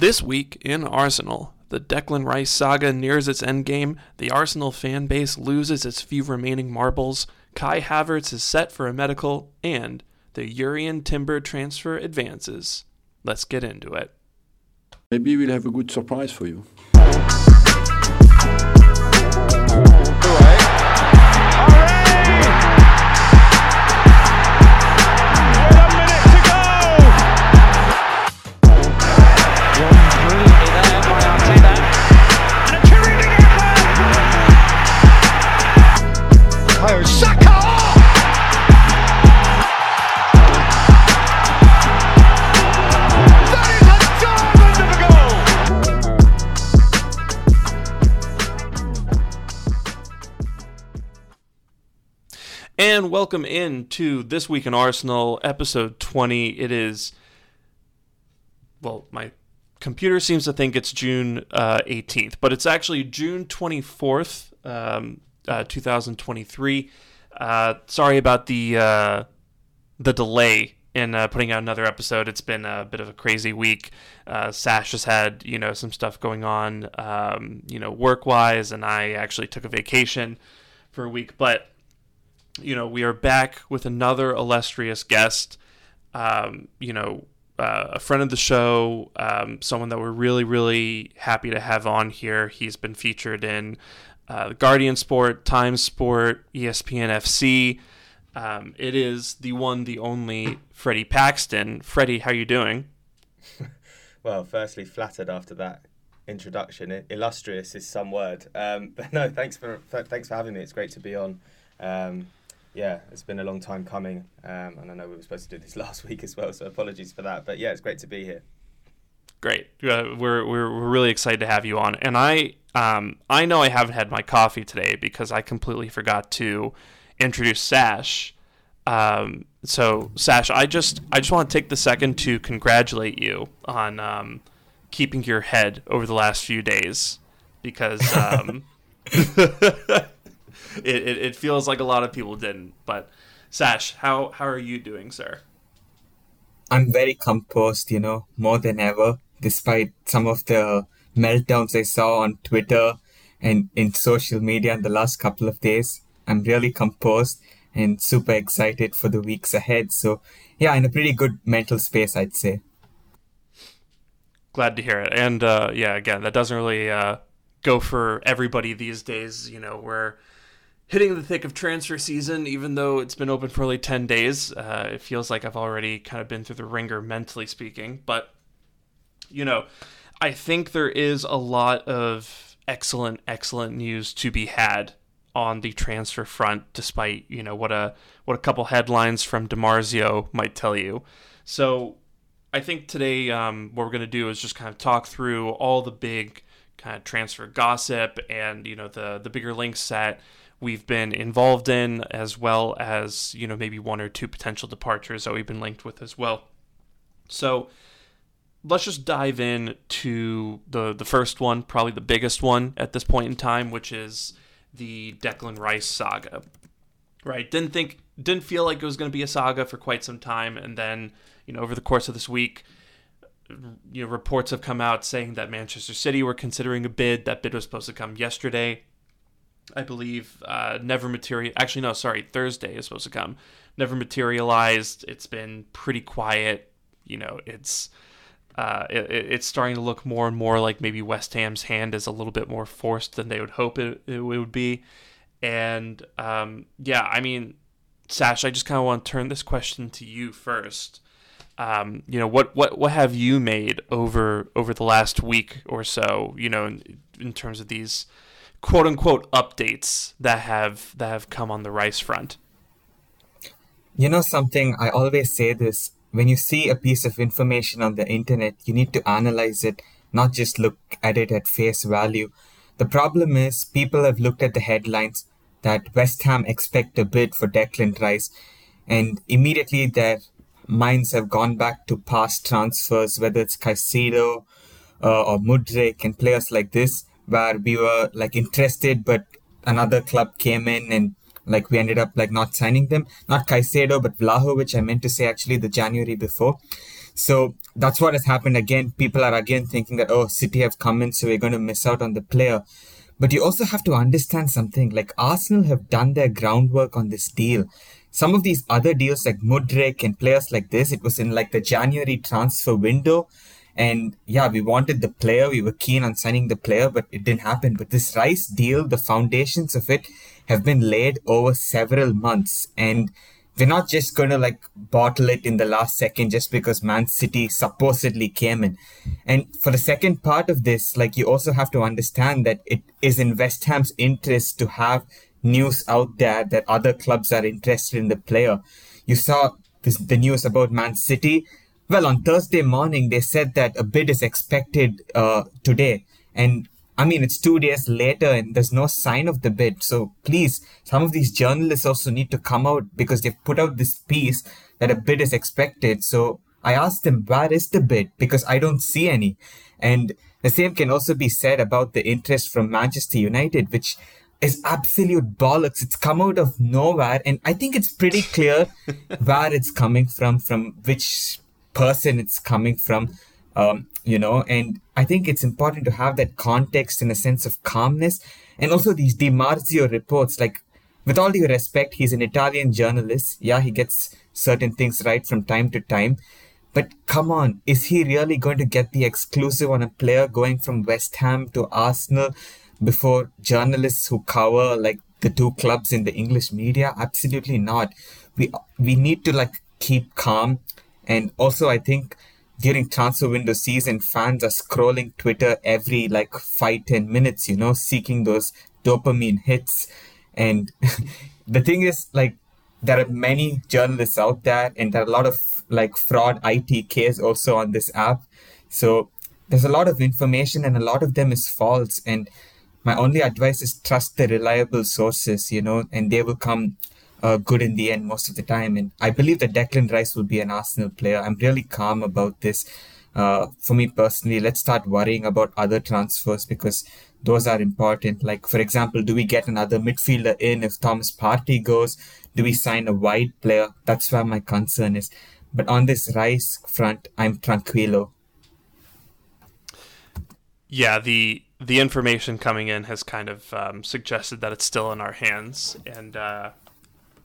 This week in Arsenal, the Declan Rice saga nears its endgame, the Arsenal fan base loses its few remaining marbles, Kai Havertz is set for a medical, and the Jurrien Timber transfer advances. Let's get into it. Maybe we'll have a good surprise for you. And welcome into This Week in Arsenal, episode 20. It is, well, my computer seems to think it's June 18th, but it's actually June 24th, 2023. Sorry about the delay in putting out another episode. It's been a bit of a crazy week. Sash has had, some stuff going on, work-wise, and I actually took a vacation for a week, but we are back with another illustrious guest, a friend of the show, someone that we're really, really happy to have on here. He's been featured in Guardian Sport, Times Sport, ESPN FC. It is the one, the only Freddie Paxton. Freddie, how are you doing? Well, firstly, flattered after that introduction. Illustrious is some word. But no, thanks for having me. It's great to be on. Yeah, it's been a long time coming, and I know we were supposed to do this last week as well, so apologies for that. But yeah, it's great to be here. Great, we're really excited to have you on. And I know I haven't had my coffee today because I completely forgot to introduce Sash. So Sash, I just want to take the second to congratulate you on keeping your head over the last few days because. It feels like a lot of people didn't, but Sash, how are you doing, sir? I'm very composed, more than ever, despite some of the meltdowns I saw on Twitter and in social media in the last couple of days. I'm really composed and super excited for the weeks ahead. So, yeah, in a pretty good mental space, I'd say. Glad to hear it. And, again, that doesn't really go for everybody these days. We're hitting the thick of transfer season, even though it's been open for only 10 days. It feels like I've already kind of been through the ringer, mentally speaking. But, I think there is a lot of excellent news to be had on the transfer front, despite, what a couple headlines from DiMarzio might tell you. So I think today what we're going to do is just kind of talk through all the big kind of transfer gossip and, the bigger links that we've been involved in, as well as, maybe one or two potential departures that we've been linked with as well. So let's just dive in to the first one, probably the biggest one at this point in time, which is the Declan Rice saga. Right? Didn't feel like it was going to be a saga for quite some time, and then, over the course of this week, reports have come out saying that Manchester City were considering a bid. That bid was supposed to come yesterday, I believe. Thursday is supposed to come. Never materialized. It's been pretty quiet. It's starting to look more and more like maybe West Ham's hand is a little bit more forced than they would hope it would be. And Sash, I just kind of want to turn this question to you first. What have you made over the last week or so? In terms of these quote-unquote updates that have come on the Rice front. Something, I always say this, when you see a piece of information on the internet, you need to analyze it, not just look at it at face value. The problem is people have looked at the headlines that West Ham expect a bid for Declan Rice, and immediately their minds have gone back to past transfers, whether it's Caicedo or Mudryk and players like this, where we were interested, but another club came in and we ended up not signing them. Not Caicedo, but Vlahovic, I meant to say actually the January before. So that's what has happened. Again, people are again thinking that, oh, City have come in, so we're going to miss out on the player. But you also have to understand something, like Arsenal have done their groundwork on this deal. Some of these other deals like Mudryk and players like this, it was in like the January transfer window. And yeah, we wanted the player. We were keen on signing the player, but it didn't happen. But this Rice deal, the foundations of it have been laid over several months. And we're not just going to like bottle it in the last second just because Man City supposedly came in. And for the second part of this, like you also have to understand that it is in West Ham's interest to have news out there that other clubs are interested in the player. You saw the news about Man City. Well, on Thursday morning, they said that a bid is expected today. And I mean, it's 2 days later and there's no sign of the bid. So please, some of these journalists also need to come out because they've put out this piece that a bid is expected. So I asked them, where is the bid? Because I don't see any. And the same can also be said about the interest from Manchester United, which is absolute bollocks. It's come out of nowhere. And I think it's pretty clear where it's coming from which person it's coming from. You know, and I think it's important to have that context in a sense of calmness. And also these DiMarzio reports, like with all due respect, he's an Italian journalist. Yeah, he gets certain things right from time to time. But come on, is he really going to get the exclusive on a player going from West Ham to Arsenal before journalists who cover like the two clubs in the English media? Absolutely not. We need to like keep calm. And also I think during transfer window season, fans are scrolling Twitter every like 5-10 minutes, you know, seeking those dopamine hits. And the thing is, like, there are many journalists out there and there are a lot of like fraud ITKs also on this app. So there's a lot of information and a lot of them is false. And my only advice is trust the reliable sources, you know, and they will come good in the end most of the time. And I believe that Declan Rice will be an Arsenal player. I'm really calm about this. For me personally, let's start worrying about other transfers because those are important. Like, for example, do we get another midfielder in if Thomas Partey goes? Do we sign a wide player? That's where my concern is. But on this Rice front, I'm tranquilo. Yeah, the information coming in has kind of suggested that it's still in our hands. And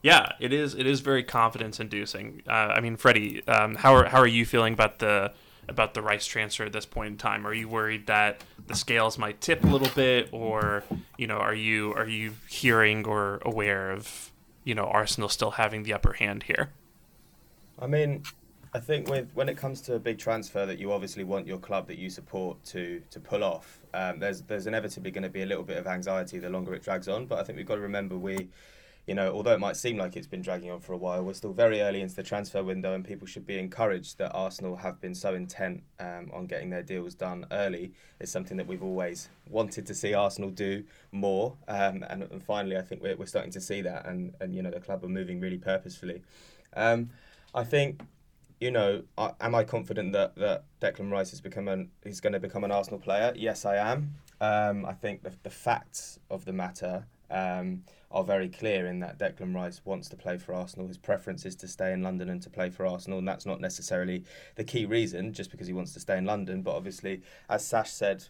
yeah, it is very confidence-inducing. I mean, Freddie, how are you feeling about the Rice transfer at this point in time? Are you worried that the scales might tip a little bit, or you know, are you hearing or aware of, you know, Arsenal still having the upper hand here? I mean, I think when it comes to a big transfer that you obviously want your club that you support to pull off, there's inevitably going to be a little bit of anxiety the longer it drags on. But I think we've got to remember you know, although it might seem like it's been dragging on for a while, we're still very early into the transfer window and people should be encouraged that Arsenal have been so intent on getting their deals done early. It's something that we've always wanted to see Arsenal do more. And finally, I think we're starting to see that. And you know, the club are moving really purposefully. I think, you know, am I confident that Declan Rice he's going to become an Arsenal player? Yes, I am. I think the facts of the matter are very clear in that Declan Rice wants to play for Arsenal. His preference is to stay in London and to play for Arsenal, and that's not necessarily the key reason just because he wants to stay in London. But obviously, as Sash said,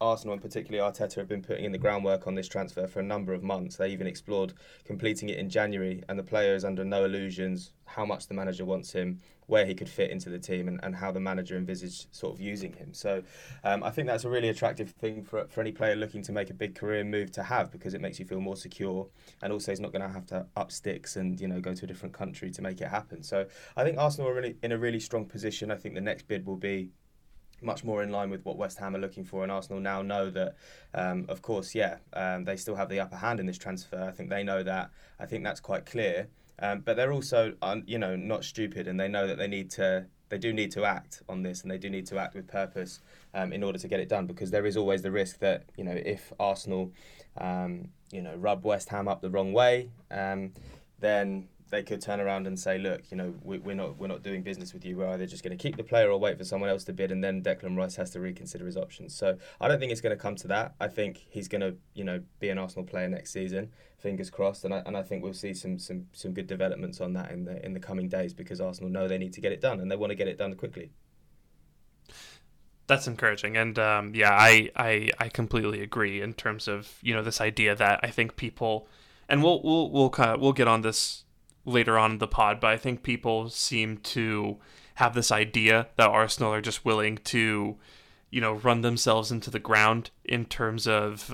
Arsenal and particularly Arteta have been putting in the groundwork on this transfer for a number of months. They even explored completing it in January, and the player is under no illusions how much the manager wants him, where he could fit into the team, and how the manager envisaged sort of using him. So I think that's a really attractive thing for any player looking to make a big career move to have, because it makes you feel more secure, and also he's not going to have to up sticks and, you know, go to a different country to make it happen. So I think Arsenal are really in a really strong position. I think the next bid will be much more in line with what West Ham are looking for, and Arsenal now know that, of course, they still have the upper hand in this transfer. I think they know that. I think that's quite clear. But they're also, you know, not stupid, and they know that they do need to act on this, and they do need to act with purpose in order to get it done, because there is always the risk that, you know, if Arsenal, you know, rub West Ham up the wrong way, then they could turn around and say, look, you know, we're not doing business with you. We're either just going to keep the player or wait for someone else to bid, and then Declan Rice has to reconsider his options. So I don't think it's going to come to that. I think he's going to, you know, be an Arsenal player next season, fingers crossed, and I think we'll see some good developments on that in the coming days, because Arsenal know they need to get it done and they want to get it done quickly. That's encouraging, and I completely agree in terms of, you know, this idea that I think people, and we'll get on this later on in the pod, but I think people seem to have this idea that Arsenal are just willing to, you know, run themselves into the ground in terms of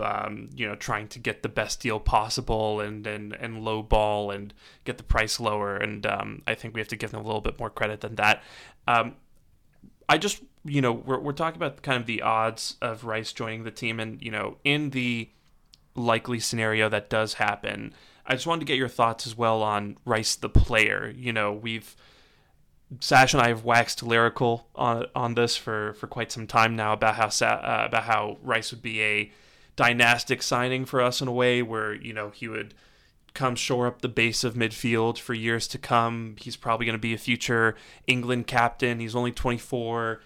you know, trying to get the best deal possible and low ball and get the price lower, and I think we have to give them a little bit more credit than that. I just, you know, we're talking about kind of the odds of Rice joining the team, and, you know, in the likely scenario that does happen, I just wanted to get your thoughts as well on Rice the player. You know, Sash and I have waxed lyrical on this for quite some time now about how Rice would be a dynastic signing for us in a way where, you know, he would come shore up the base of midfield for years to come. He's probably going to be a future England captain. He's only 24,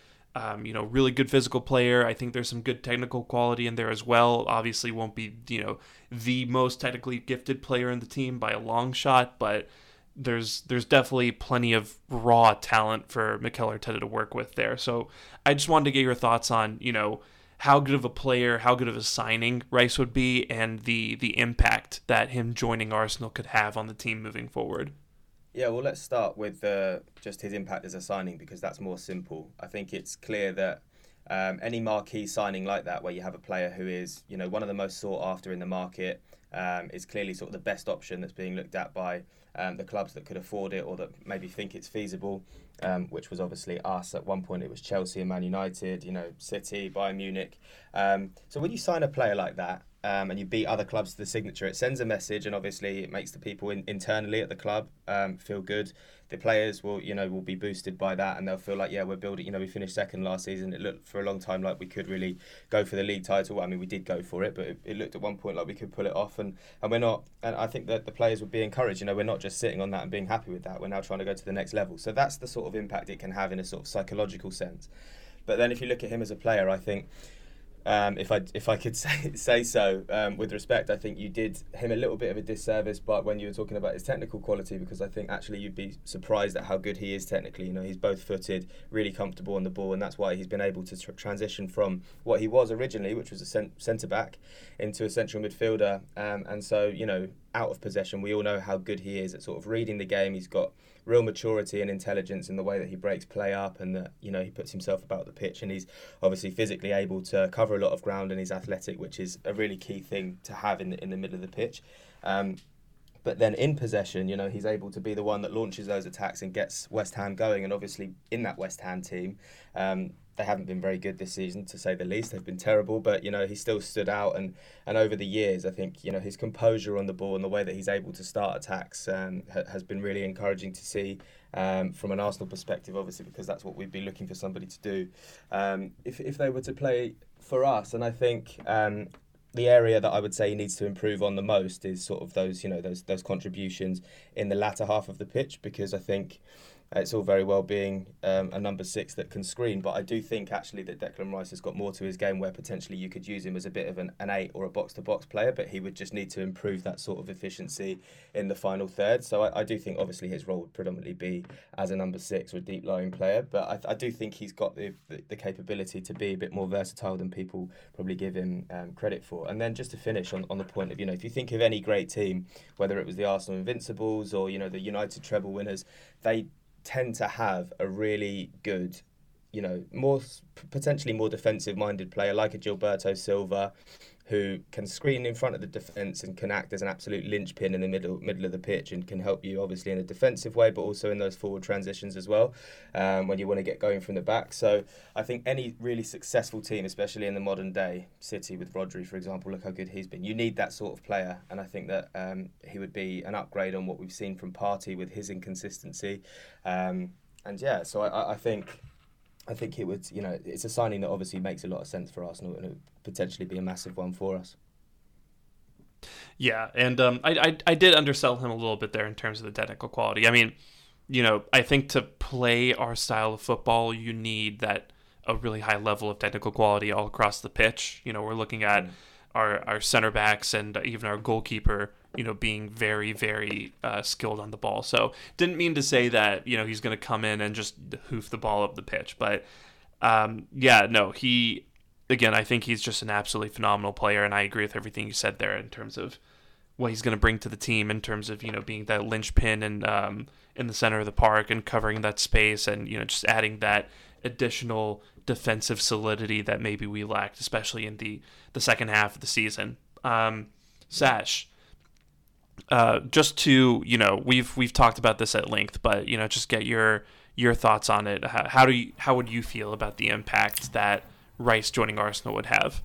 you know, really good physical player. I think there's some good technical quality in there as well. Obviously won't be, you know, the most technically gifted player in the team by a long shot, but there's definitely plenty of raw talent for Mikel Arteta to work with there. So I just wanted to get your thoughts on, you know, how good of a player, how good of a signing Rice would be, and the impact that him joining Arsenal could have on the team moving forward. Yeah, well, let's start with just his impact as a signing, because that's more simple. I think it's clear that any marquee signing like that, where you have a player who is, you know, one of the most sought after in the market, is clearly sort of the best option that's being looked at by the clubs that could afford it or that maybe think it's feasible, which was obviously us. At one point it was Chelsea and Man United, you know, City, Bayern Munich. So when you sign a player like that and you beat other clubs to the signature, it sends a message, and obviously it makes the people internally at the club feel good. The players will be boosted by that, and they'll feel like, yeah, we're building. You know, we finished second last season. It looked for a long time like we could really go for the league title. I mean, we did go for it, but it looked at one point like we could pull it off, and we're not. And I think that the players would be encouraged. You know, we're not just sitting on that and being happy with that. We're now trying to go to the next level. So that's the sort of impact it can have in a sort of psychological sense. But then if you look at him as a player, I think, if I could say so, with respect, I think you did him a little bit of a disservice, but when you were talking about his technical quality, because I think actually you'd be surprised at how good he is technically. You know, he's both-footed, really comfortable on the ball, and that's why he's been able to transition from what he was originally, which was a centre-back, into a central midfielder. And so, you know, out of possession, we all know how good he is at sort of reading the game. He's got real maturity and intelligence in the way that he breaks play up, and that, you know, he puts himself about the pitch, and he's obviously physically able to cover a lot of ground, and he's athletic, which is a really key thing to have in the middle of the pitch. But then in possession, you know, he's able to be the one that launches those attacks and gets West Ham going. And obviously in that West Ham team, they haven't been very good this season, to say the least. They've been terrible, but, you know, he still stood out. And over the years, I think, you know, his composure on the ball and the way that he's able to start attacks has been really encouraging to see from an Arsenal perspective, obviously, because that's what we'd be looking for somebody to do if they were to play for us. And I think the area that I would say he needs to improve on the most is sort of those, you know, those contributions in the latter half of the pitch, because I think it's all very well being a number six that can screen, but I do think actually that Declan Rice has got more to his game, where potentially you could use him as a bit of an eight or a box-to-box player, but he would just need to improve that sort of efficiency in the final third. So I do think obviously his role would predominantly be as a number six or a deep-lying player, but I do think he's got the capability to be a bit more versatile than people probably give him credit for. And then just to finish on the point of, you know, if you think of any great team, whether it was the Arsenal Invincibles or, you know, the United treble winners, they tend to have a really good, you know, more potentially more defensive-minded player like a Gilberto Silva, who can screen in front of the defence and can act as an absolute linchpin in the middle of the pitch, and can help you obviously in a defensive way, but also in those forward transitions as well, when you want to get going from the back. So I think any really successful team, especially in the modern day, City with Rodri, for example, look how good he's been. You need that sort of player, and I think that he would be an upgrade on what we've seen from Partey with his inconsistency. I think it would, you know, it's a signing that obviously makes a lot of sense for Arsenal, and it would potentially be a massive one for us. Yeah, and I did undersell him a little bit there in terms of the technical quality. I mean, you know, I think to play our style of football, you need that a really high level of technical quality all across the pitch. You know, we're looking at our center backs and even our goalkeeper, you know, being very, very skilled on the ball. So didn't mean to say that, you know, he's going to come in and just hoof the ball up the pitch. But yeah, no, he... Again, I think he's just an absolutely phenomenal player, and I agree with everything you said there in terms of what he's going to bring to the team in terms of, you know, being that linchpin and in the center of the park and covering that space and, you know, just adding that additional defensive solidity that maybe we lacked, especially in the second half of the season. Sash, just to, you know, we've talked about this at length, but, you know, just get your thoughts on it. How would you feel about the impact that Rice joining Arsenal would have?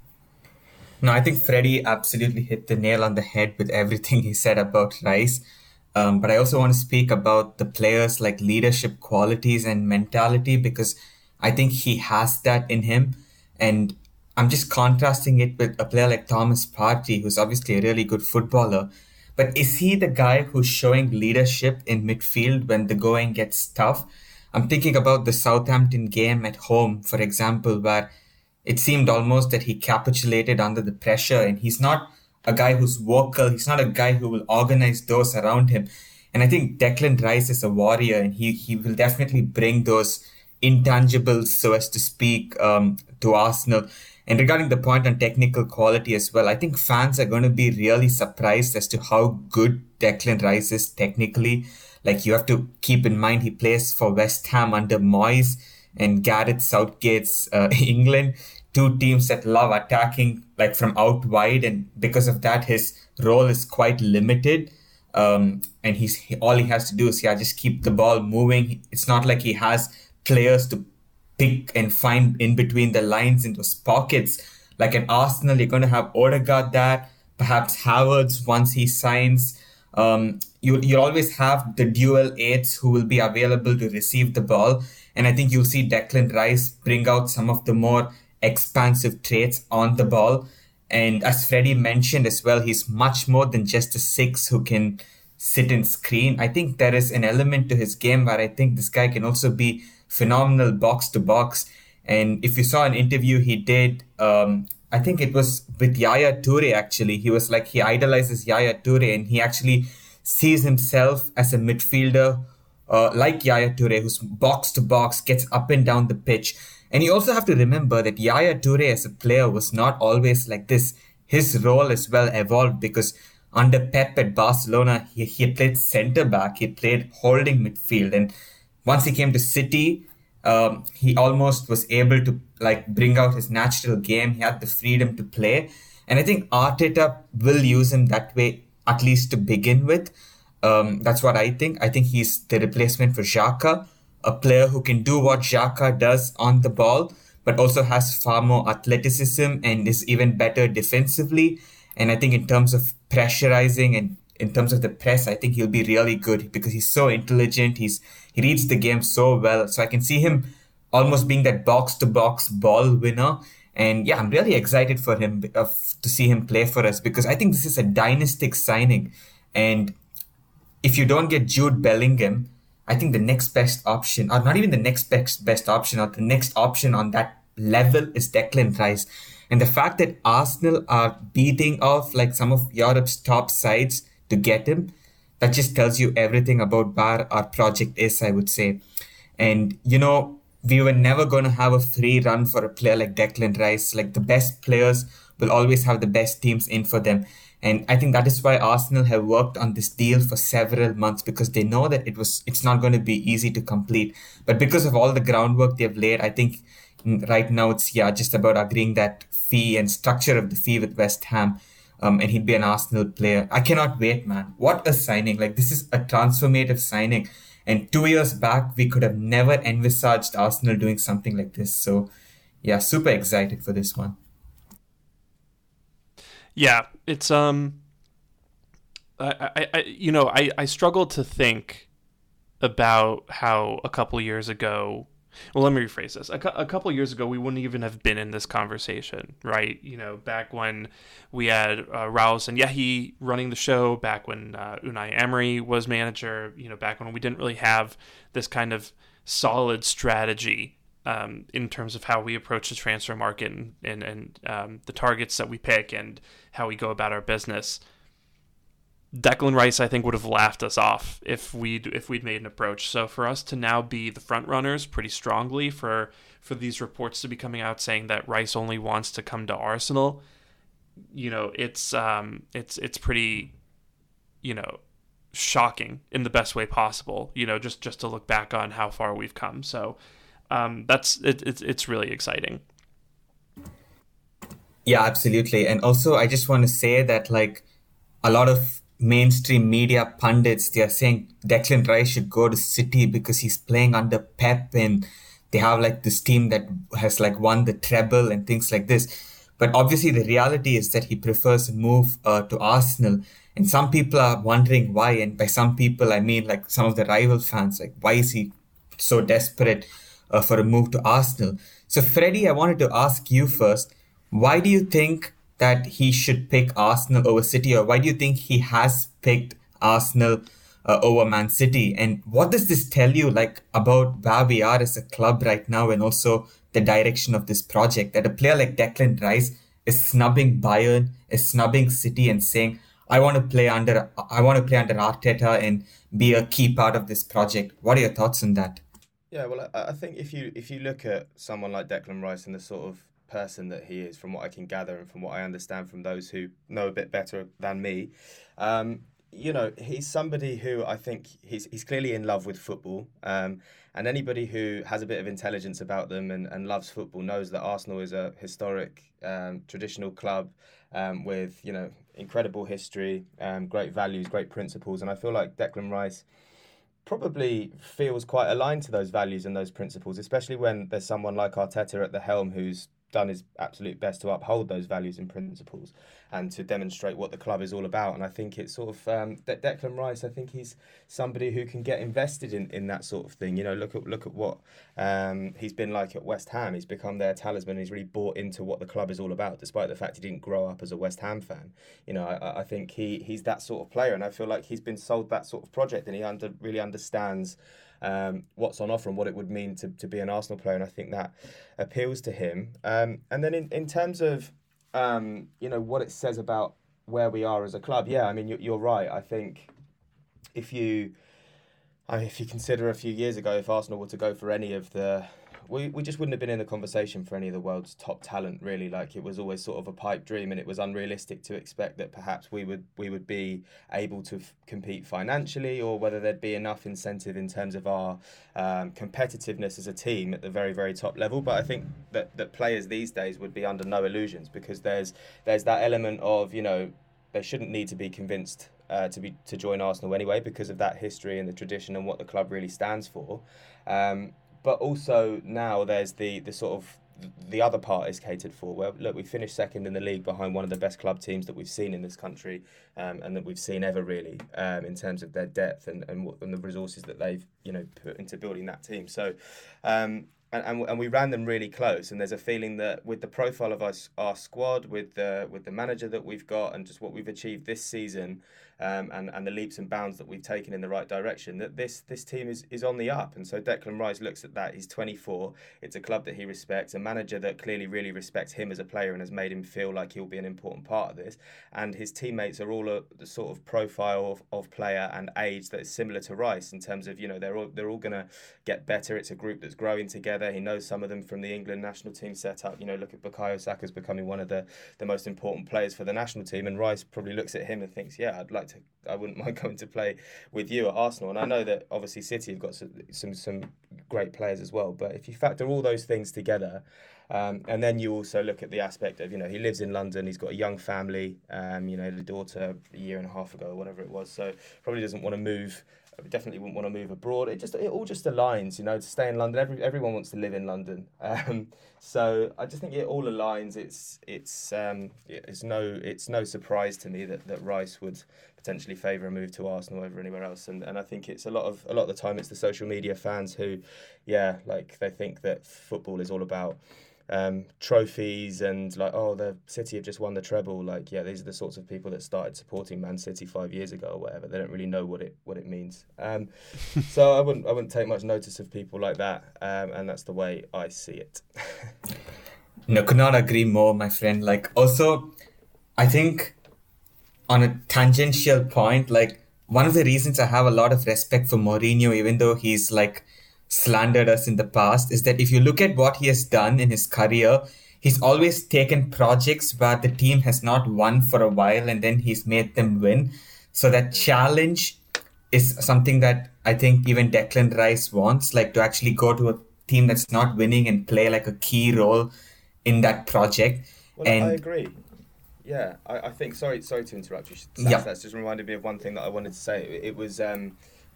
No, I think Freddie absolutely hit the nail on the head with everything he said about Rice. But I also want to speak about the players like leadership qualities and mentality, because I think he has that in him. And I'm just contrasting it with a player like Thomas Partey, who's obviously a really good footballer. But is he the guy who's showing leadership in midfield when the going gets tough? I'm thinking about the Southampton game at home, for example, where it seemed almost that he capitulated under the pressure, and he's not a guy who's vocal. He's not a guy who will organize those around him. And I think Declan Rice is a warrior, and he will definitely bring those intangibles, so as to speak, to Arsenal. And regarding the point on technical quality as well, I think fans are going to be really surprised as to how good Declan Rice is technically. Like, you have to keep in mind he plays for West Ham under Moyes and Gareth Southgate's England, two teams that love attacking like from out wide, and because of that his role is quite limited, and all he has to do is just keep the ball moving. It's not like he has players to pick and find in between the lines in those pockets. Like at Arsenal, you're going to have Odegaard there, perhaps Havertz once he signs. You always have the dual eights who will be available to receive the ball. And I think you'll see Declan Rice bring out some of the more expansive traits on the ball. And as Freddie mentioned as well, he's much more than just a six who can sit and screen. I think there is an element to his game where I think this guy can also be phenomenal box to box. And if you saw an interview he did, I think it was with Yaya Toure, actually. He was like, he idolizes Yaya Toure, and he actually sees himself as a midfielder like Yaya Toure, who's box-to-box, gets up and down the pitch. And you also have to remember that Yaya Toure as a player was not always like this. His role as well evolved, because under Pep at Barcelona, he played centre-back, he played holding midfield. And once he came to City, he almost was able to like bring out his natural game. He had the freedom to play. And I think Arteta will use him that way, at least to begin with. That's what I think. I think he's the replacement for Xhaka, a player who can do what Xhaka does on the ball, but also has far more athleticism and is even better defensively. And I think in terms of pressurizing and in terms of the press, I think he'll be really good because he's so intelligent. He reads the game so well. So I can see him almost being that box-to-box ball winner. And yeah, I'm really excited for him to see him play for us, because I think this is a dynastic signing. And if you don't get Jude Bellingham, I think the next best option, or not even the next best option, or the next option on that level is Declan Rice. And the fact that Arsenal are beating off like some of Europe's top sides to get him, that just tells you everything about where our project is, I would say. And, you know, we were never going to have a free run for a player like Declan Rice. Like, the best players will always have the best teams in for them. And I think that is why Arsenal have worked on this deal for several months, because they know that it's not going to be easy to complete. But because of all the groundwork they've laid, I think right now it's just about agreeing that fee and structure of the fee with West Ham, and he'd be an Arsenal player. I cannot wait, man. What a signing. Like, this is a transformative signing. And 2 years back, we could have never envisaged Arsenal doing something like this. So, yeah, super excited for this one. Yeah, it's I struggle to think about how a couple years ago Well, let me rephrase this. A couple years ago, we wouldn't even have been in this conversation, right? You know, back when we had Rouse and Yehi running the show, back when Unai Emery was manager, you know, back when we didn't really have this kind of solid strategy in terms of how we approach the transfer market and the targets that we pick and how we go about our business. Declan Rice, I think, would have laughed us off if we'd made an approach. So for us to now be the front runners pretty strongly for these reports to be coming out saying that Rice only wants to come to Arsenal, you know, it's pretty, you know, shocking in the best way possible. You know, just to look back on how far we've come. So it's really exciting. Yeah, absolutely. And also, I just want to say that a lot of mainstream media pundits, they are saying Declan Rice should go to City because he's playing under Pep and they have this team that has won the treble and things like this. But obviously the reality is that he prefers a move to Arsenal. And some people are wondering why. And by some people, I mean some of the rival fans, why is he so desperate for a move to Arsenal? So Freddie, I wanted to ask you first, why do you think that he should pick Arsenal over City, or why do you think he has picked Arsenal over Man City? And what does this tell you about where we are as a club right now and also the direction of this project? That a player like Declan Rice is snubbing Bayern, is snubbing City and saying, I want to play under Arteta and be a key part of this project. What are your thoughts on that? Yeah, well, I think if you look at someone like Declan Rice and the sort of person that he is, from what I can gather and from what I understand from those who know a bit better than me, you know, he's somebody who I think he's clearly in love with football, and anybody who has a bit of intelligence about them and loves football knows that Arsenal is a historic, traditional club with, you know, incredible history, great values, great principles, and I feel like Declan Rice probably feels quite aligned to those values and those principles, especially when there's someone like Arteta at the helm who's done his absolute best to uphold those values and principles and to demonstrate what the club is all about. And I think it's sort of Declan Rice, I think he's somebody who can get invested in that sort of thing. You know, look at what he's been like at West Ham. He's become their talisman. He's really bought into what the club is all about, despite the fact he didn't grow up as a West Ham fan. You know, I think he's that sort of player, and I feel like he's been sold that sort of project, and he really understands what's on offer and what it would mean to be an Arsenal player, and I think that appeals to him. And then in terms of you know, what it says about where we are as a club, yeah, I mean you're right. I think if you consider a few years ago, if Arsenal were to go for any of the, we just wouldn't have been in the conversation for any of the world's top talent, really. It was always sort of a pipe dream, and it was unrealistic to expect that perhaps we would be able to compete financially, or whether there'd be enough incentive in terms of our competitiveness as a team at the very, very top level. But I think that players these days would be under no illusions, because there's that element of, you know, they shouldn't need to be convinced to join Arsenal anyway, because of that history and the tradition and what the club really stands for. But also now there's the sort of the other part is catered for, where, look, we finished second in the league behind one of the best club teams that we've seen in this country, and that we've seen ever, really, in terms of their depth and the resources that they've, you know, put into building that team. So, and we ran them really close, and there's a feeling that with the profile of our squad, with the manager that we've got, and just what we've achieved this season, and the leaps and bounds that we've taken in the right direction, that this team is on the up. And so Declan Rice looks at that. He's 24. It's a club that he respects, a manager that clearly really respects him as a player and has made him feel like he'll be an important part of this. And his teammates are all the sort of profile of player and age that is similar to Rice in terms of, you know, they're all going to get better. It's a group that's growing together. He knows some of them from the England national team setup. You know, look at Bukayo Saka's becoming one of the most important players for the national team, and Rice probably looks at him and thinks, yeah, I wouldn't mind going to play with you at Arsenal. And I know that obviously City have got some great players as well, but if you factor all those things together, and then you also look at the aspect of, you know, he lives in London, he's got a young family, you know, the daughter a year and a half ago or whatever it was, so probably doesn't want to move I definitely wouldn't want to move abroad. It all just aligns, you know, to stay in London. Everyone wants to live in London, so I just think it all aligns. It's no surprise to me that Rice would potentially favour a move to Arsenal over anywhere else. And I think it's a lot of the time it's the social media fans who, yeah, like they think that football is all about trophies and like, oh, the City have just won the treble. Like, yeah, these are the sorts of people that started supporting Man City 5 years ago or whatever. They don't really know what it means. So I wouldn't take much notice of people like that. And that's the way I see it. No, could not agree more, my friend. Like, also, I think on a tangential point, like one of the reasons I have a lot of respect for Mourinho, even though he's like slandered us in the past, is that if you look at what he has done in his career, he's always taken projects where the team has not won for a while and then he's made them win. So that challenge is something that I think even Declan Rice wants, like to actually go to a team that's not winning and play like a key role in that project. Well, and I agree. Yeah, I think, sorry to interrupt you, that's just reminded me of one thing that I wanted to say. It was... and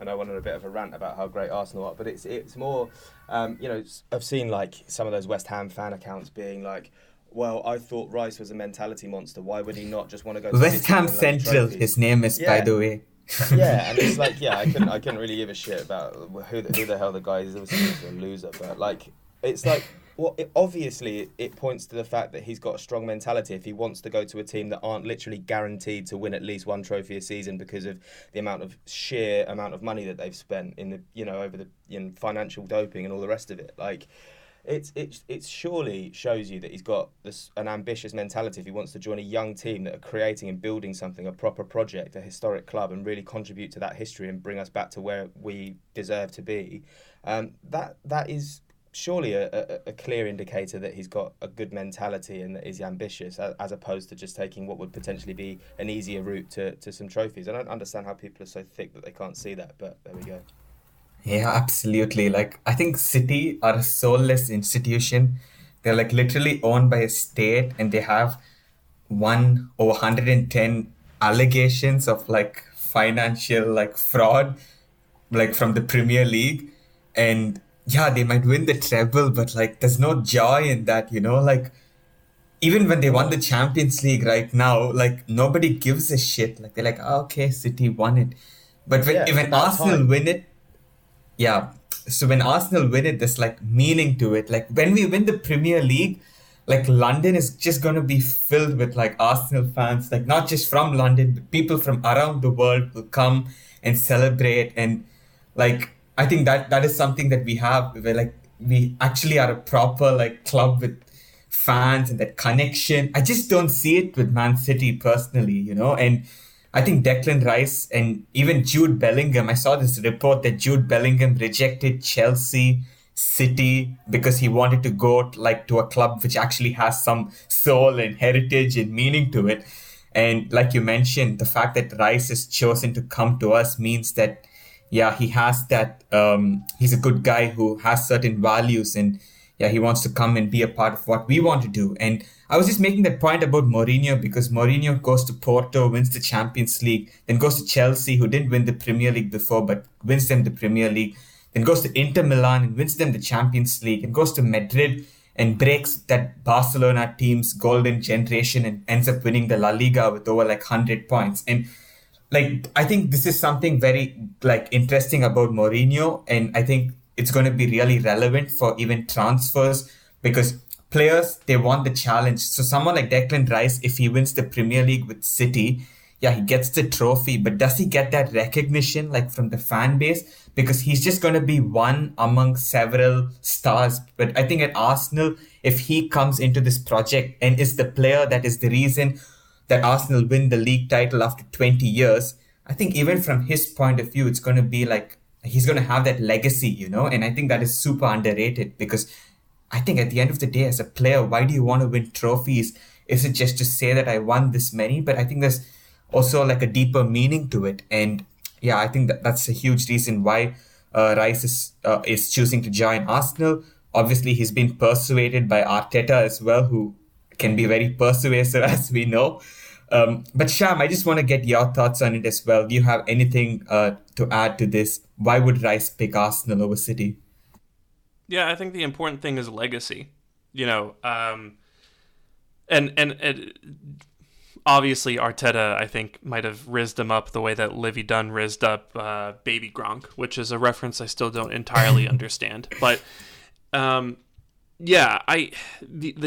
I wanted a bit of a rant about how great Arsenal are, but it's more, you know, I've seen like some of those West Ham fan accounts being like, well, I thought Rice was a mentality monster. Why would he not just want to go to West Ham Central? His name is, by the way. Yeah, and it's like, yeah, I couldn't really give a shit about who the hell the guy is. Obviously, he's a loser, but like, it's like, well, it obviously points to the fact that he's got a strong mentality if he wants to go to a team that aren't literally guaranteed to win at least one trophy a season because of the sheer amount of money that they've spent in the, you know, over the, you know, financial doping and all the rest of it. Like, it surely shows you that he's got an ambitious mentality if he wants to join a young team that are creating and building something, a proper project, a historic club, and really contribute to that history and bring us back to where we deserve to be. That is surely a clear indicator that he's got a good mentality and that he's ambitious, as opposed to just taking what would potentially be an easier route to some trophies. I don't understand how people are so thick that they can't see that, but there we go. Yeah, absolutely. Like, I think City are a soulless institution. They're like literally owned by a state and they have 1 over 110 allegations of like financial like fraud, like from the Premier League. And yeah, they might win the treble, but like there's no joy in that, you know, like even when they won the Champions League right now, like nobody gives a shit. Like they're like, oh, okay, City won it. But when Arsenal win it, yeah. So when Arsenal win it, there's like meaning to it. Like when we win the Premier League, like London is just going to be filled with like Arsenal fans, like not just from London, but people from around the world will come and celebrate. And like, I think that is something that we have, where like we actually are a proper like club with fans and that connection. I just don't see it with Man City personally, you know. And I think Declan Rice and even Jude Bellingham, I saw this report that Jude Bellingham rejected Chelsea, City, because he wanted to go like to a club which actually has some soul and heritage and meaning to it. And like you mentioned, the fact that Rice has chosen to come to us means that, yeah, he has that, he's a good guy who has certain values and yeah, he wants to come and be a part of what we want to do. And I was just making that point about Mourinho because Mourinho goes to Porto, wins the Champions League, then goes to Chelsea, who didn't win the Premier League before, but wins them the Premier League, then goes to Inter Milan and wins them the Champions League, and goes to Madrid and breaks that Barcelona team's golden generation and ends up winning the La Liga with over like 100 points. And like, I think this is something very like interesting about Mourinho, and I think it's going to be really relevant for even transfers because players, they want the challenge. So someone like Declan Rice, if he wins the Premier League with City, yeah, he gets the trophy, but does he get that recognition like from the fan base? Because he's just going to be one among several stars. But I think at Arsenal, if he comes into this project and is the player that is the reason that Arsenal win the league title after 20 years, I think even from his point of view, it's going to be like, he's going to have that legacy, you know? And I think that is super underrated because I think at the end of the day, as a player, why do you want to win trophies? Is it just to say that I won this many? But I think there's also like a deeper meaning to it. And yeah, I think that's a huge reason why Rice is choosing to join Arsenal. Obviously, he's been persuaded by Arteta as well, who can be very persuasive, as we know. But Sham, I just want to get your thoughts on it as well. Do you have anything to add to this? Why would Rice pick Arsenal over City? Yeah, I think the important thing is legacy, you know, and obviously Arteta, I think, might have rizzed him up the way that Livy Dunn rizzed up Baby Gronk, which is a reference I still don't entirely understand. But the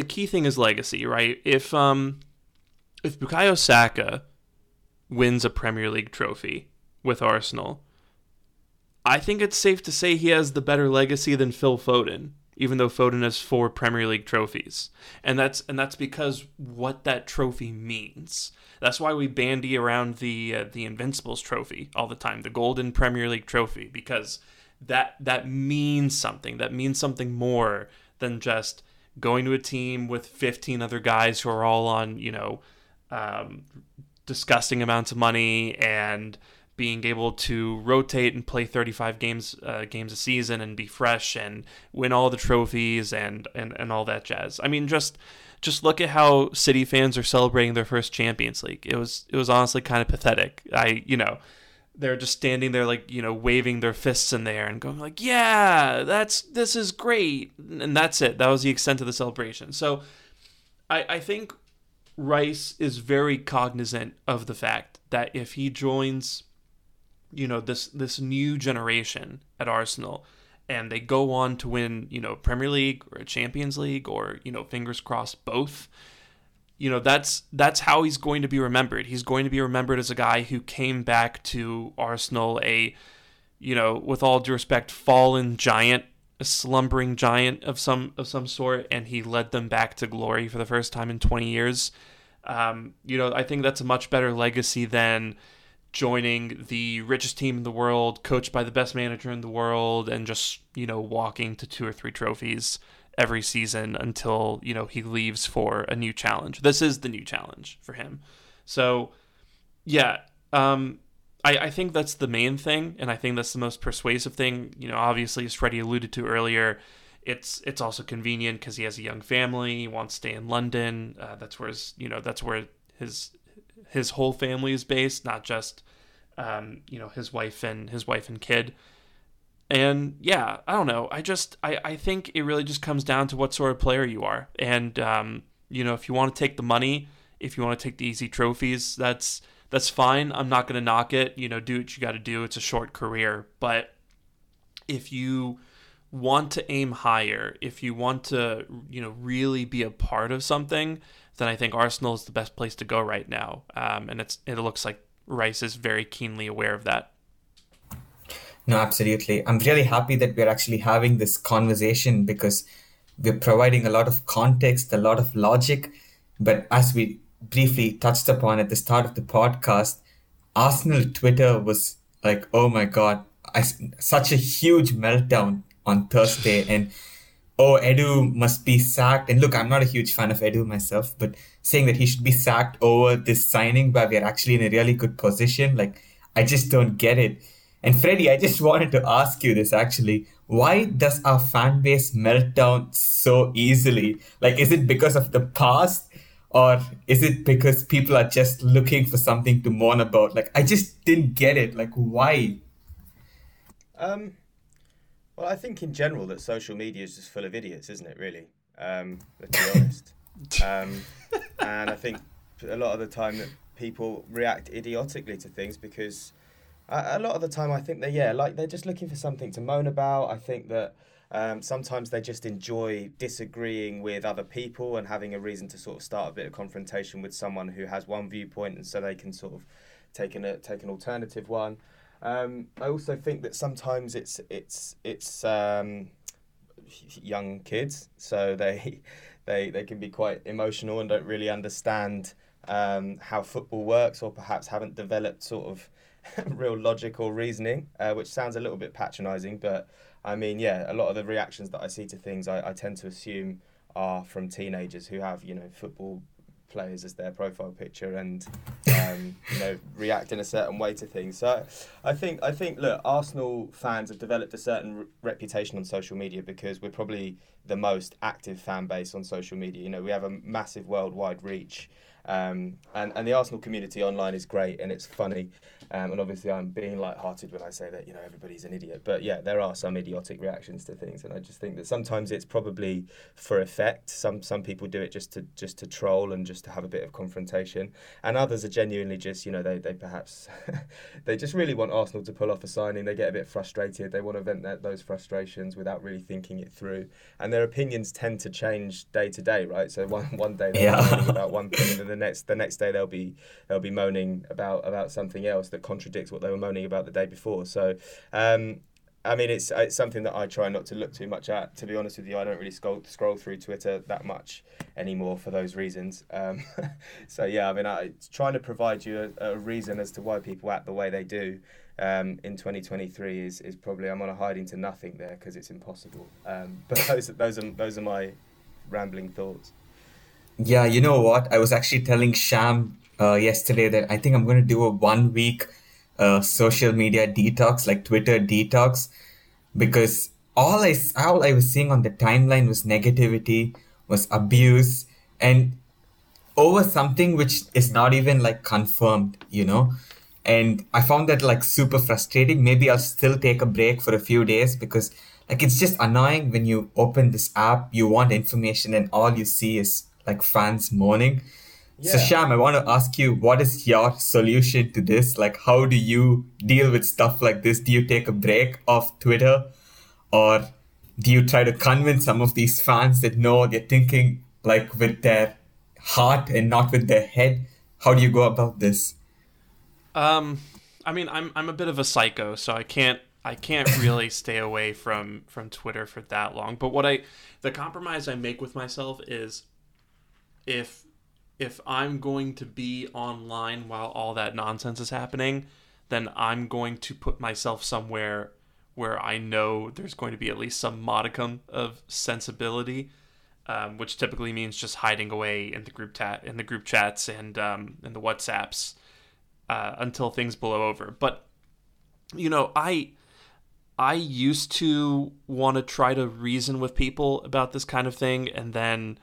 key thing is legacy, right? If Bukayo Saka wins a Premier League trophy with Arsenal, I think it's safe to say he has the better legacy than Phil Foden, even though Foden has 4 Premier League trophies. And that's because what that trophy means. That's why we bandy around the Invincibles trophy all the time, the Golden Premier League trophy, because that means something. That means something more than just going to a team with 15 other guys who are all on, you know, disgusting amounts of money and being able to rotate and play 35 games a season and be fresh and win all the trophies and all that jazz. I mean, just look at how City fans are celebrating their first Champions League. It was honestly kind of pathetic. They're just standing there, like, you know, waving their fists in the air and going like, yeah, this is great. And that's it. That was the extent of the celebration. So I think Rice is very cognizant of the fact that if he joins, you know, this new generation at Arsenal and they go on to win, you know, Premier League or a Champions League or, you know, fingers crossed both, you know, that's how he's going to be remembered. He's going to be remembered as a guy who came back to Arsenal, a, you know, with all due respect, fallen giant, a slumbering giant of some sort, and he led them back to glory for the first time in 20 years. You know, I think that's a much better legacy than joining the richest team in the world, coached by the best manager in the world, and just, you know, walking to 2 or 3 trophies every season until, you know, he leaves for a new challenge. This is the new challenge for him. So, yeah, I think that's the main thing, and I think that's the most persuasive thing. You know, obviously, as Freddie alluded to earlier, it's also convenient because he has a young family. He wants to stay in London. That's where his whole family is based, not just you know, his wife and kid. And yeah, I don't know. I think it really just comes down to what sort of player you are. And, you know, if you want to take the money, if you want to take the easy trophies, that's fine. I'm not going to knock it. You know, do what you got to do. It's a short career. But if you want to aim higher, if you want to, you know, really be a part of something, then I think Arsenal is the best place to go right now. And it looks like Rice is very keenly aware of that. No, absolutely. I'm really happy that we're actually having this conversation because we're providing a lot of context, a lot of logic. But as we briefly touched upon at the start of the podcast, Arsenal Twitter was like, oh my God, such a huge meltdown on Thursday. And oh, Edu must be sacked. And look, I'm not a huge fan of Edu myself, but saying that he should be sacked over this signing where we're actually in a really good position, like, I just don't get it. And Freddie, I just wanted to ask you this actually. Why does our fan base melt down so easily? Like, is it because of the past or is it because people are just looking for something to mourn about? Like, I just didn't get it. Like, why? Well, I think in general that social media is just full of idiots, isn't it, really? Let's be honest. And I think a lot of the time that people react idiotically to things because a lot of the time, I think they're just looking for something to moan about. I think that sometimes they just enjoy disagreeing with other people and having a reason to sort of start a bit of confrontation with someone who has one viewpoint, and so they can sort of take an alternative one. I also think that sometimes it's young kids, so they can be quite emotional and don't really understand how football works, or perhaps haven't developed sort of real logical reasoning, which sounds a little bit patronising, but I mean, yeah, a lot of the reactions that I see to things I tend to assume are from teenagers who have, you know, football players as their profile picture and, you know, react in a certain way to things. So I think, look, Arsenal fans have developed a certain reputation on social media because we're probably the most active fan base on social media. You know, we have a massive worldwide reach. And the Arsenal community online is great and it's funny. And obviously I'm being lighthearted when I say that, you know, everybody's an idiot. But yeah, there are some idiotic reactions to things. And I just think that sometimes it's probably for effect. Some people do it just to troll and just to have a bit of confrontation. And others are genuinely just, you know, they perhaps, they just really want Arsenal to pull off a signing. They get a bit frustrated. They want to vent those frustrations without really thinking it through. And their opinions tend to change day to day, right? So one day they're moaning about one thing and the next day they'll be moaning about something else that contradicts what they were moaning about the day before. So I mean, it's something that I try not to look too much at, to be honest with you. I don't really scroll through Twitter that much anymore for those reasons. So yeah, I mean, it's trying to provide you a reason as to why people act the way they do in 2023 is probably, I'm on a hiding to nothing there because it's impossible. But those are my rambling thoughts. Yeah, you know what? I was actually telling Sham yesterday that I think I'm going to do a 1 week social media detox, like Twitter detox, because all I was seeing on the timeline was negativity, was abuse, and over something which is not even like confirmed, you know? And I found that like super frustrating. Maybe I'll still take a break for a few days because like it's just annoying when you open this app, you want information and all you see is like fans mourning. Yeah. So Sham, I want to ask you, what is your solution to this? Like, how do you deal with stuff like this? Do you take a break off Twitter, or do you try to convince some of these fans that no, they're thinking like with their heart and not with their head? How do you go about this? I mean, I'm a bit of a psycho, so I can't really stay away from Twitter for that long. But the compromise I make with myself is, if I'm going to be online while all that nonsense is happening, then I'm going to put myself somewhere where I know there's going to be at least some modicum of sensibility, which typically means just hiding away in the group chats and in the WhatsApps until things blow over. But you know, I used to want to try to reason with people about this kind of thing, and then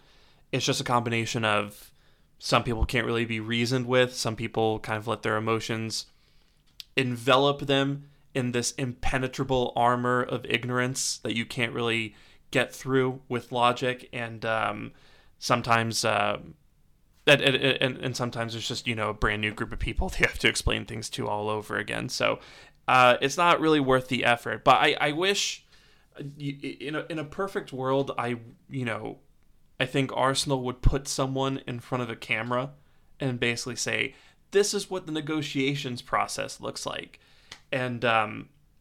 it's just a combination of some people can't really be reasoned with. Some people kind of let their emotions envelop them in this impenetrable armor of ignorance that you can't really get through with logic. And sometimes it's just, you know, a brand new group of people they have to explain things to all over again. So it's not really worth the effort. But I wish, in a perfect world, I think Arsenal would put someone in front of a camera and basically say, this is what the negotiations process looks like. And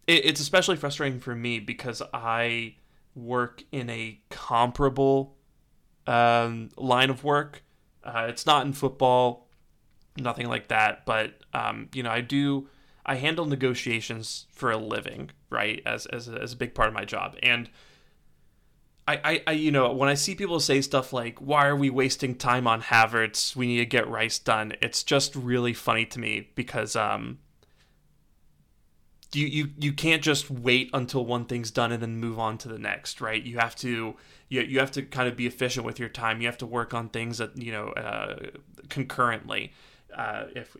it's especially frustrating for me because I work in a comparable line of work. It's not in football, nothing like that. But, you know, I handle negotiations for a living, right, as a big part of my job. And I you know, when I see people say stuff like, why are we wasting time on Havertz? We need to get Rice done. It's just really funny to me because you can't just wait until one thing's done and then move on to the next, right? You have to kind of be efficient with your time. You have to work on things that, you know, concurrently.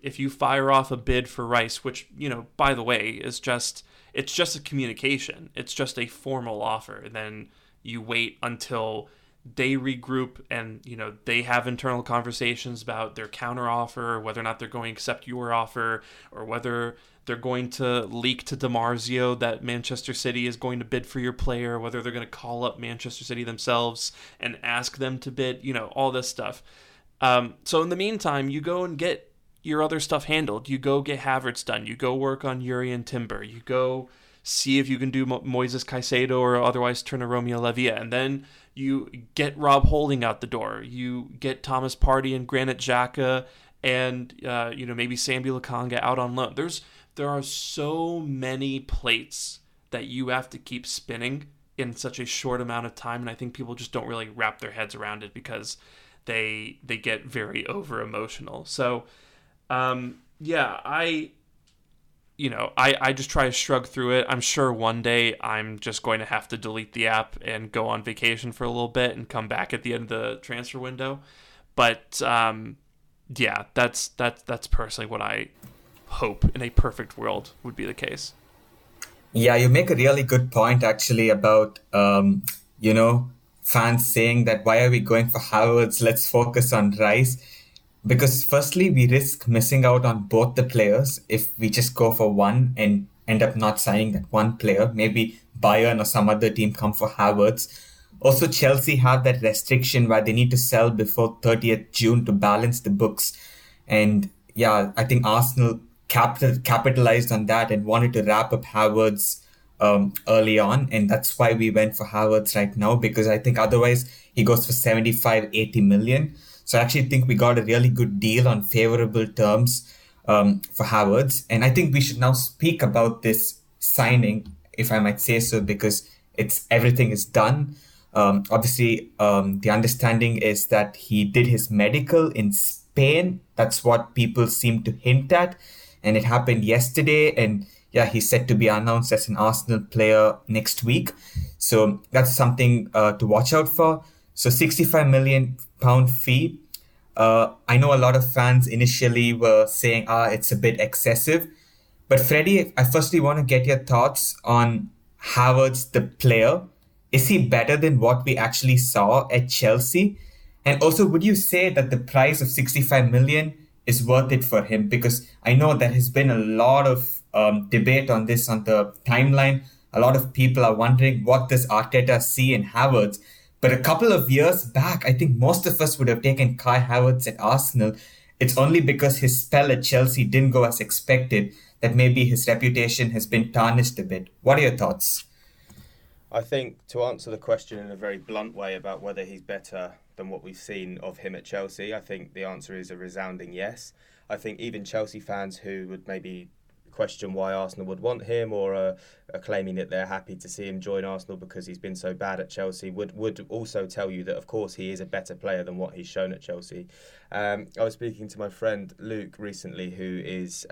If you fire off a bid for Rice, which, you know, by the way, it's just a communication. It's just a formal offer. Then you wait until they regroup and, you know, they have internal conversations about their counteroffer, whether or not they're going to accept your offer, or whether they're going to leak to DiMarzio that Manchester City is going to bid for your player, whether they're going to call up Manchester City themselves and ask them to bid, you know, all this stuff. So in the meantime, you go and get your other stuff handled. You go get Havertz done. You go work on Jurrien Timber. You go see if you can do Moisés Caicedo or otherwise turn a Romeo Lavia. And then you get Rob Holding out the door. You get Thomas Partey and Granit Xhaka and, you know, maybe Sambi Lakonga out on loan. There are so many plates that you have to keep spinning in such a short amount of time. And I think people just don't really wrap their heads around it because they get very over-emotional. So, yeah, I... you know, I just try to shrug through it. I'm sure one day I'm just going to have to delete the app and go on vacation for a little bit and come back at the end of the transfer window. But yeah, that's personally what I hope in a perfect world would be the case. Yeah, you make a really good point actually about, you know, fans saying that why are we going for Havertz? Let's focus on Rice. Because firstly, we risk missing out on both the players if we just go for one and end up not signing that one player. Maybe Bayern or some other team come for Havertz. Also, Chelsea have that restriction where they need to sell before 30th June to balance the books. And yeah, I think Arsenal capitalized on that and wanted to wrap up Havertz early on. And that's why we went for Havertz right now, because I think otherwise he goes for 75, 80 million. So I actually think we got a really good deal on favorable terms for Havertz. And I think we should now speak about this signing, if I might say so, because it's everything is done. Obviously, the understanding is that he did his medical in Spain. That's what people seem to hint at. And it happened yesterday. And yeah, he's set to be announced as an Arsenal player next week. So that's something to watch out for. So 65 million pound fee. I know a lot of fans initially were saying, it's a bit excessive. But Freddie, I firstly want to get your thoughts on Havertz, the player. Is he better than what we actually saw at Chelsea? And also, would you say that the price of 65 million is worth it for him? Because I know there has been a lot of debate on this on the timeline. A lot of people are wondering what does Arteta see in Havertz? But a couple of years back, I think most of us would have taken Kai Havertz at Arsenal. It's only because his spell at Chelsea didn't go as expected that maybe his reputation has been tarnished a bit. What are your thoughts? I think to answer the question in a very blunt way about whether he's better than what we've seen of him at Chelsea, I think the answer is a resounding yes. I think even Chelsea fans who would maybe question why Arsenal would want him or are claiming that they're happy to see him join Arsenal because he's been so bad at Chelsea would also tell you that of course he is a better player than what he's shown at Chelsea. I was speaking to my friend Luke recently, who is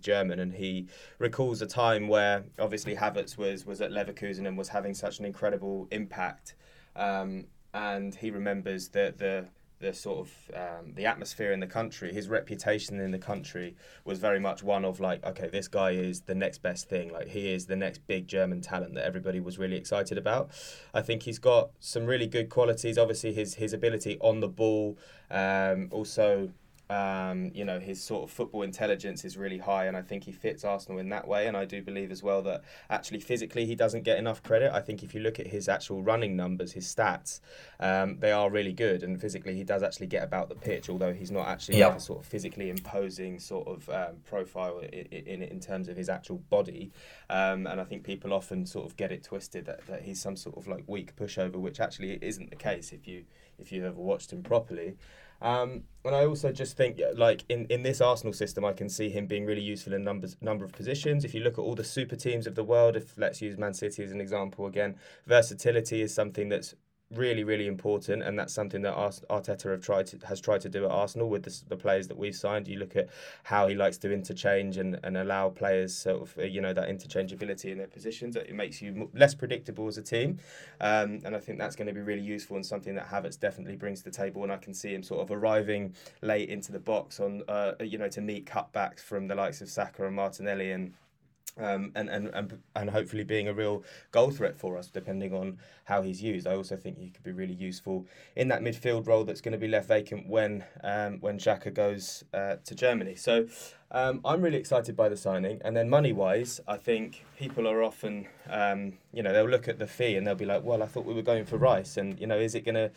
German, and he recalls a time where obviously Havertz was at Leverkusen and was having such an incredible impact, and he remembers that the sort of the atmosphere in the country, his reputation in the country was very much one of like, okay, this guy is the next best thing. Like he is the next big German talent that everybody was really excited about. I think he's got some really good qualities. Obviously his ability on the ball, also, you know, his sort of football intelligence is really high, and I think he fits Arsenal in that way. And I do believe as well that actually physically he doesn't get enough credit. I think if you look at his actual running numbers, his stats, they are really good, and physically he does actually get about the pitch, although he's not actually like a sort of physically imposing sort of profile in terms of his actual body, and I think people often sort of get it twisted that he's some sort of like weak pushover, which actually isn't the case if you've ever watched him properly. And I also just think, like, in this Arsenal system, I can see him being really useful in number of positions. If you look at all the super teams of the world, if let's use Man City as an example again, versatility is something that's really, really important, and that's something that Arteta has tried to do at Arsenal with the players that we've signed. You look at how he likes to interchange and allow players sort of, you know, that interchangeability in their positions. It makes you less predictable as a team, and I think that's going to be really useful and something that Havertz definitely brings to the table. And I can see him sort of arriving late into the box on, you know, to meet cutbacks from the likes of Saka and Martinelli and hopefully being a real goal threat for us, depending on how he's used. I also think he could be really useful in that midfield role that's going to be left vacant when Xhaka goes to Germany. So I'm really excited by the signing. And then money-wise, I think people are often, you know, they'll look at the fee and they'll be like, well, I thought we were going for Rice. And, you know, is it going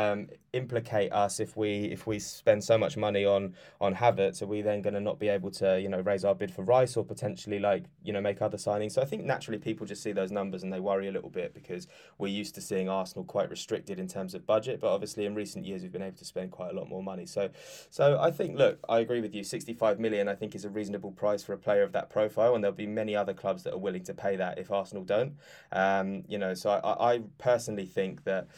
to implicate us if we spend so much money on Havertz? Are we then going to not be able to, you know, raise our bid for Rice or potentially, like, you know, make other signings? So I think naturally people just see those numbers and they worry a little bit because we're used to seeing Arsenal quite restricted in terms of budget. But obviously in recent years, we've been able to spend quite a lot more money. So I think, look, I agree with you, 65 million, I think, is a reasonable price for a player of that profile, and there'll be many other clubs that are willing to pay that if Arsenal don't. You know, so I personally think that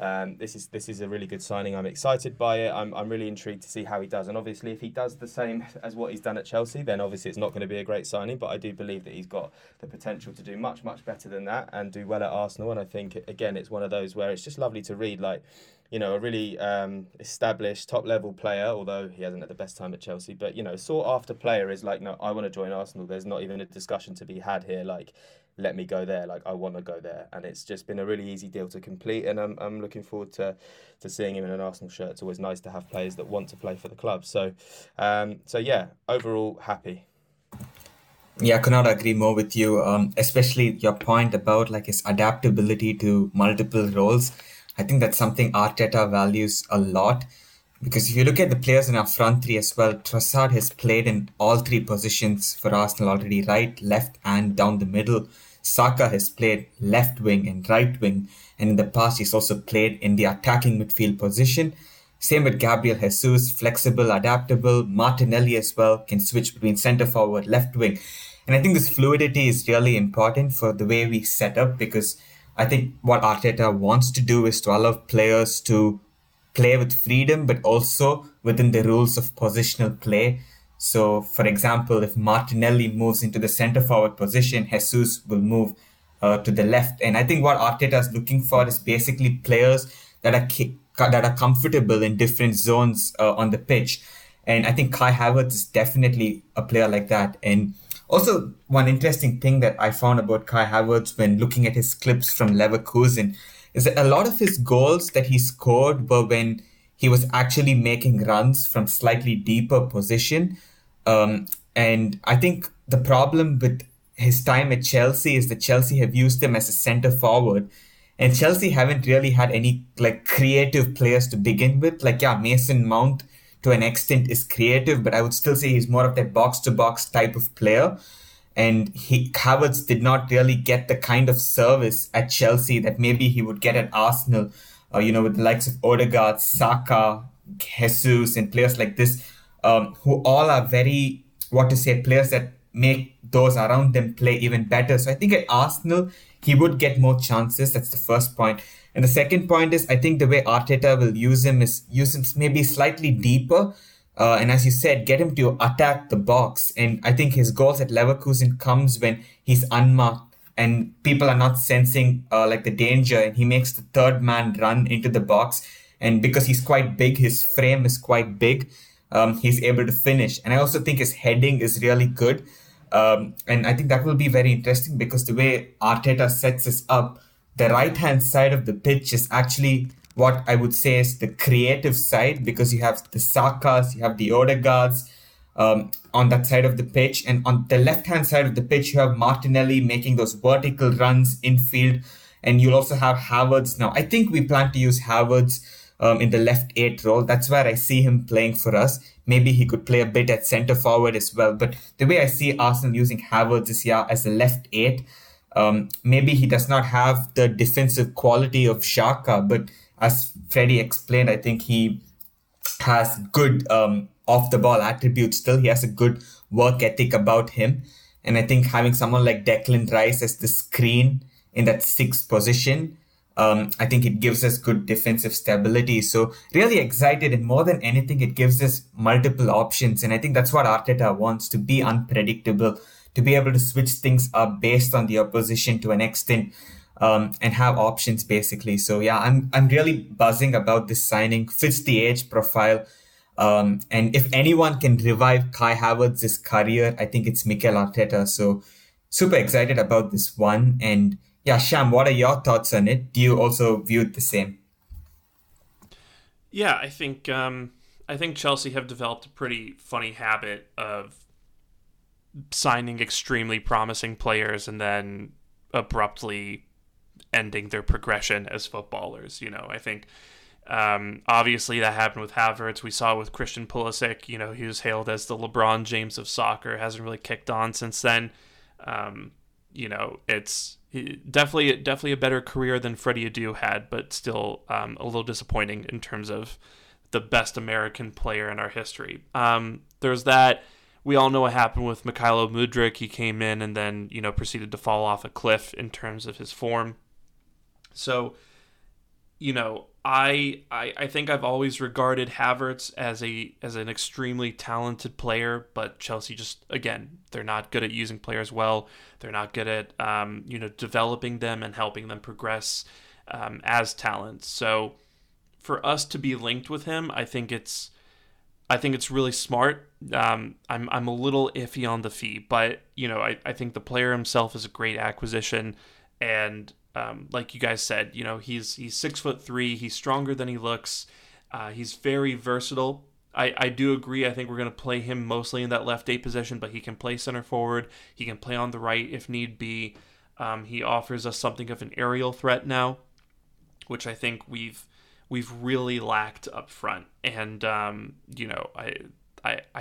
This is a really good signing. I'm excited by it. I'm really intrigued to see how he does. And obviously, if he does the same as what he's done at Chelsea, then obviously it's not going to be a great signing. But I do believe that he's got the potential to do much, much better than that and do well at Arsenal. And I think, again, it's one of those where it's just lovely to read, like, you know, a really established top-level player, although he hasn't had the best time at Chelsea. But, you know, sought-after player is like, no, I want to join Arsenal. There's not even a discussion to be had here. Like, let me go there. Like, I want to go there. And it's just been a really easy deal to complete. And I'm looking forward to seeing him in an Arsenal shirt. It's always nice to have players that want to play for the club. So yeah, overall, happy. Yeah, I cannot agree more with you, especially your point about like his adaptability to multiple roles. I think that's something Arteta values a lot, because if you look at the players in our front three as well, Trossard has played in all three positions for Arsenal already, right, left and down the middle. Saka has played left wing and right wing, and in the past he's also played in the attacking midfield position. Same with Gabriel Jesus, flexible, adaptable. Martinelli as well can switch between centre forward, left wing. And I think this fluidity is really important for the way we set up, because I think what Arteta wants to do is to allow players to play with freedom, but also within the rules of positional play. So, for example, if Martinelli moves into the centre-forward position, Jesus will move to the left. And I think what Arteta is looking for is basically players that are comfortable in different zones on the pitch. And I think Kai Havertz is definitely a player like that. And also, one interesting thing that I found about Kai Havertz when looking at his clips from Leverkusen is that a lot of his goals that he scored were when he was actually making runs from slightly deeper position. And I think the problem with his time at Chelsea is that Chelsea have used him as a centre forward, and Chelsea haven't really had any like creative players to begin with. Like, yeah, Mason Mount to an extent is creative, but I would still say he's more of that box-to-box type of player. And Havertz did not really get the kind of service at Chelsea that maybe he would get at Arsenal, with the likes of Odegaard, Saka, Jesus, and players like this, who all are very, players that make those around them play even better. So I think at Arsenal, he would get more chances. That's the first point. And the second point is, I think the way Arteta will use him is use him maybe slightly deeper. And as you said, get him to attack the box. And I think his goals at Leverkusen comes when he's unmarked and people are not sensing the danger. And he makes the third man run into the box. And because he's quite big, his frame is quite big, he's able to finish. And I also think his heading is really good. And I think that will be very interesting, because the way Arteta sets us up, the right-hand side of the pitch is actually what I would say is the creative side, because you have the Sakas, you have the Odegaards on that side of the pitch. And on the left-hand side of the pitch, you have Martinelli making those vertical runs infield. And you'll also have Havertz now. I think we plan to use Havertz in the left eight role. That's where I see him playing for us. Maybe he could play a bit at centre-forward as well. But the way I see Arsenal using Havertz is as a left eight. Maybe he does not have the defensive quality of Xhaka, but as Freddie explained, I think he has good off-the-ball attributes still. He has a good work ethic about him. And I think having someone like Declan Rice as the screen in that sixth position, I think it gives us good defensive stability. So really excited, and more than anything, it gives us multiple options. And I think that's what Arteta wants, to be unpredictable, to be able to switch things up based on the opposition to an extent, and have options basically. So yeah, I'm really buzzing about this signing. Fits the age profile. And if anyone can revive Kai Havertz's career, I think it's Mikel Arteta. So super excited about this one. And yeah, Sham, what are your thoughts on it? Do you also view it the same? Yeah, I think Chelsea have developed a pretty funny habit of signing extremely promising players and then abruptly ending their progression as footballers. I think obviously that happened with Havertz. We saw with Christian Pulisic, he was hailed as the LeBron James of soccer, hasn't really kicked on since then. It's definitely a better career than Freddie Edu had, but still a little disappointing in terms of the best American player in our history. There's that. We all know what happened with Mykhailo Mudryk. He came in and then, proceeded to fall off a cliff in terms of his form. So you know, I think I've always regarded Havertz as an extremely talented player, but Chelsea just, again, they're not good at using players well. They're not good at, developing them and helping them progress as talent. So for us to be linked with him, I think it's really smart. I'm a little iffy on the fee, but I think the player himself is a great acquisition, and like you guys said, he's 6'3". He's stronger than he looks. He's very versatile. I do agree. I think we're going to play him mostly in that left 8 position, but he can play center forward. He can play on the right if need be. He offers us something of an aerial threat now, which I think we've really lacked up front. And I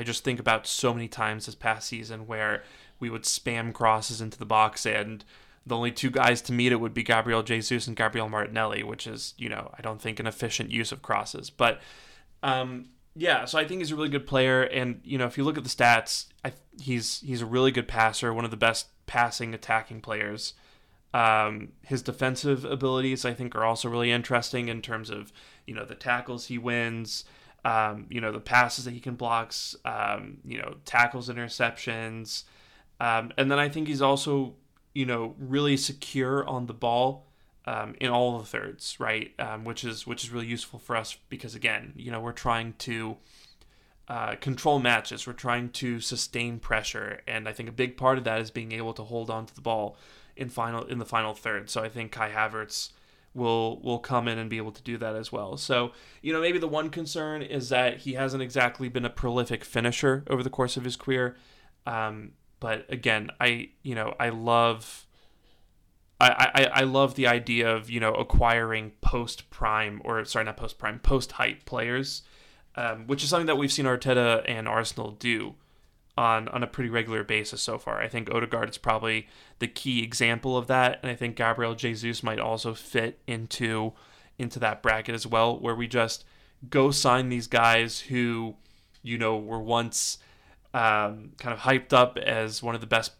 just think about so many times this past season where we would spam crosses into the box, and the only two guys to meet it would be Gabriel Jesus and Gabriel Martinelli, which is, I don't think an efficient use of crosses. But so I think he's a really good player. And, if you look at the stats, he's a really good passer, one of the best passing attacking players. His defensive abilities, I think, are also really interesting in terms of, the tackles he wins, the passes that he can block, tackles, interceptions. And then I think he's also, really secure on the ball in all the thirds, right? Which is really useful for us because, again, we're trying to control matches. We're trying to sustain pressure, and I think a big part of that is being able to hold on to the ball in the final third. So I think Kai Havertz will come in and be able to do that as well. So, maybe the one concern is that he hasn't exactly been a prolific finisher over the course of his career. But again, I love the idea of, acquiring post-hype players, which is something that we've seen Arteta and Arsenal do on a pretty regular basis so far. I think Odegaard is probably the key example of that, and I think Gabriel Jesus might also fit into that bracket as well, where we just go sign these guys who, were once kind of hyped up as one of the best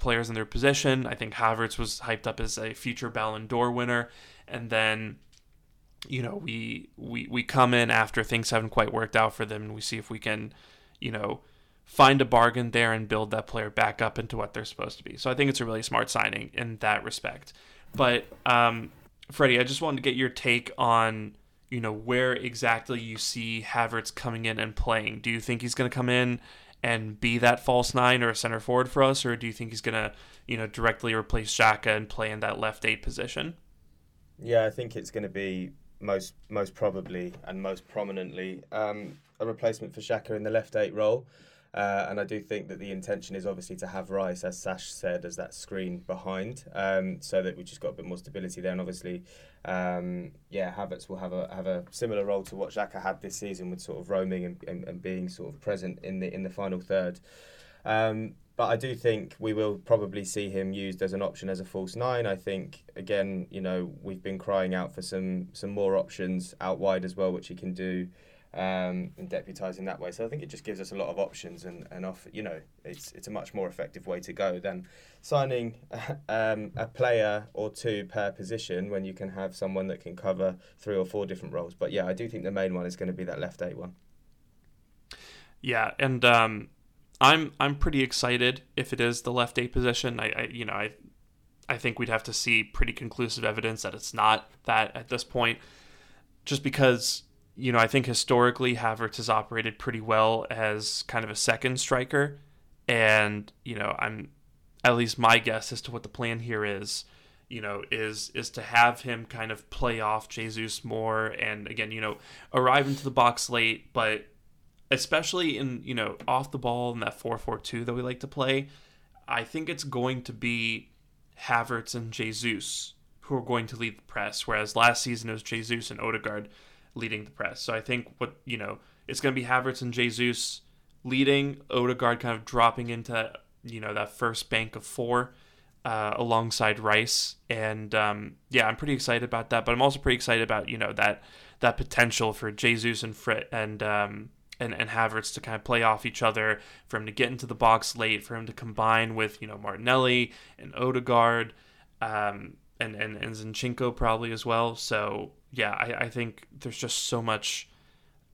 players in their position. I think Havertz was hyped up as a future Ballon d'Or winner, and then we come in after things haven't quite worked out for them, and we see if we can find a bargain there and build that player back up into what they're supposed to be. So I think it's a really smart signing in that respect. But Freddie, I just wanted to get your take on where exactly you see Havertz coming in and playing. Do you think he's going to come in and be that false 9 or a center forward for us, or do you think he's going to, directly replace Xhaka and play in that left 8 position? Yeah, I think it's going to be most probably and most prominently a replacement for Xhaka in the left 8 role. And I do think that the intention is obviously to have Rice, as Sash said, as that screen behind, so that we just got a bit more stability there. And obviously, Havertz will have a similar role to what Xhaka had this season, with sort of roaming and being sort of present in the final third. But I do think we will probably see him used as an option as a false 9. I think, again, we've been crying out for some more options out wide as well, which he can do. And deputising that way, so I think it just gives us a lot of options, and off, it's a much more effective way to go than signing a player or two per position when you can have someone that can cover 3 or 4 different roles. But yeah, I do think the main one is going to be that left 8 one. Yeah, and I'm pretty excited if it is the left 8 position. I think we'd have to see pretty conclusive evidence that it's not that at this point, just because. I think historically Havertz has operated pretty well as kind of a second striker, and I'm, at least my guess as to what the plan here is, is to have him kind of play off Jesus more, and again, arrive into the box late, but especially in off the ball in that 4-4-2 that we like to play, I think it's going to be Havertz and Jesus who are going to lead the press, whereas last season it was Jesus and Odegaard leading the press. So I think it's going to be Havertz and Jesus leading, Odegaard kind of dropping into, that first bank of 4 alongside Rice. And I'm pretty excited about that, but I'm also pretty excited about, that potential for Jesus and Fred and Havertz to kind of play off each other, for him to get into the box late, for him to combine with, Martinelli and Odegaard. and Zinchenko probably as well. So yeah, I think there's just so much,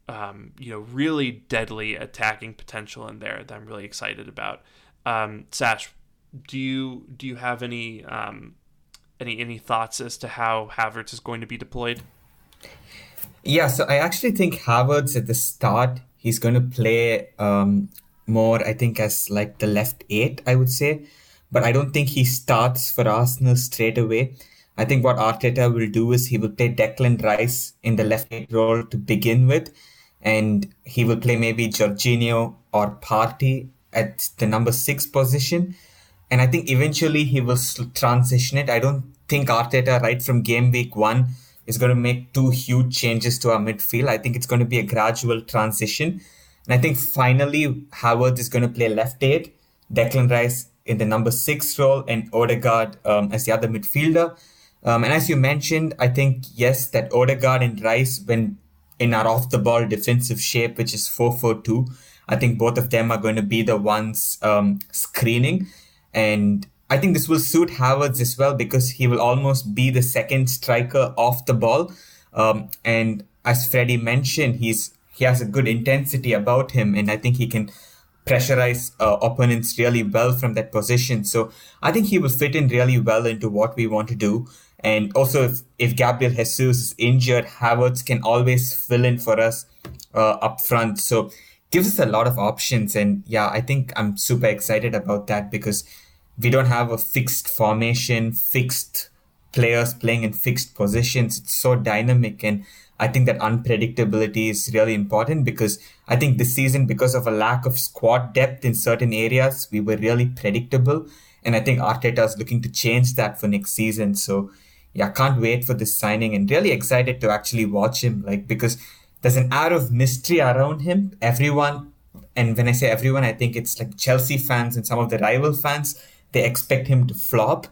really deadly attacking potential in there that I'm really excited about. Sash, do you have any thoughts as to how Havertz is going to be deployed? Yeah, so I actually think Havertz at the start, he's going to play more, I think, as like the left eight, I would say. But I don't think he starts for Arsenal straight away. I think what Arteta will do is he will play Declan Rice in the left eight role to begin with. And he will play maybe Jorginho or Partey at the number 6 position. And I think eventually he will transition it. I don't think Arteta right from game week 1 is going to make 2 huge changes to our midfield. I think it's going to be a gradual transition. And I think finally Havertz is going to play left eight, Declan Rice in the number 6 role, and Odegaard as the other midfielder. And as you mentioned, I think, yes, that Odegaard and Rice, when in our off-the-ball defensive shape, which is 4-4-2, I think both of them are going to be the ones screening. And I think this will suit Havertz as well, because he will almost be the second striker off the ball. And as Freddie mentioned, he has a good intensity about him, and I think he can pressurize opponents really well from that position. So I think he will fit in really well into what we want to do. And also, if Gabriel Jesus is injured, Havertz can always fill in for us up front. So gives us a lot of options. And yeah, I think I'm super excited about that, because we don't have a fixed formation, fixed players playing in fixed positions. It's so dynamic, and I think that unpredictability is really important, because I think this season, because of a lack of squad depth in certain areas, we were really predictable. And I think Arteta is looking to change that for next season. So yeah, can't wait for this signing, and really excited to actually watch him, because there's an air of mystery around him. Everyone, and when I say everyone, I think it's like Chelsea fans and some of the rival fans, they expect him to flop.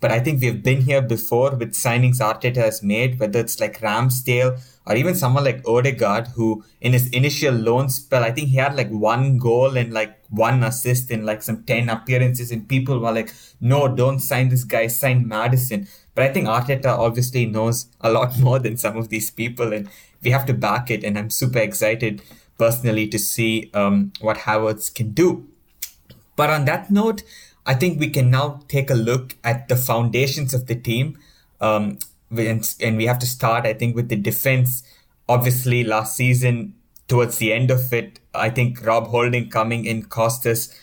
But I think we've been here before with signings Arteta has made, whether it's like Ramsdale or even someone like Odegaard, who in his initial loan spell, I think he had 1 goal and 1 assist in some 10 appearances, and people were like, no, don't sign this guy, sign Maddison. But I think Arteta obviously knows a lot more than some of these people, and we have to back it. And I'm super excited personally to see what Havertz can do. But on that note, I think we can now take a look at the foundations of the team. And we have to start, I think, with the defense. Obviously, last season, towards the end of it, I think Rob Holding coming in cost us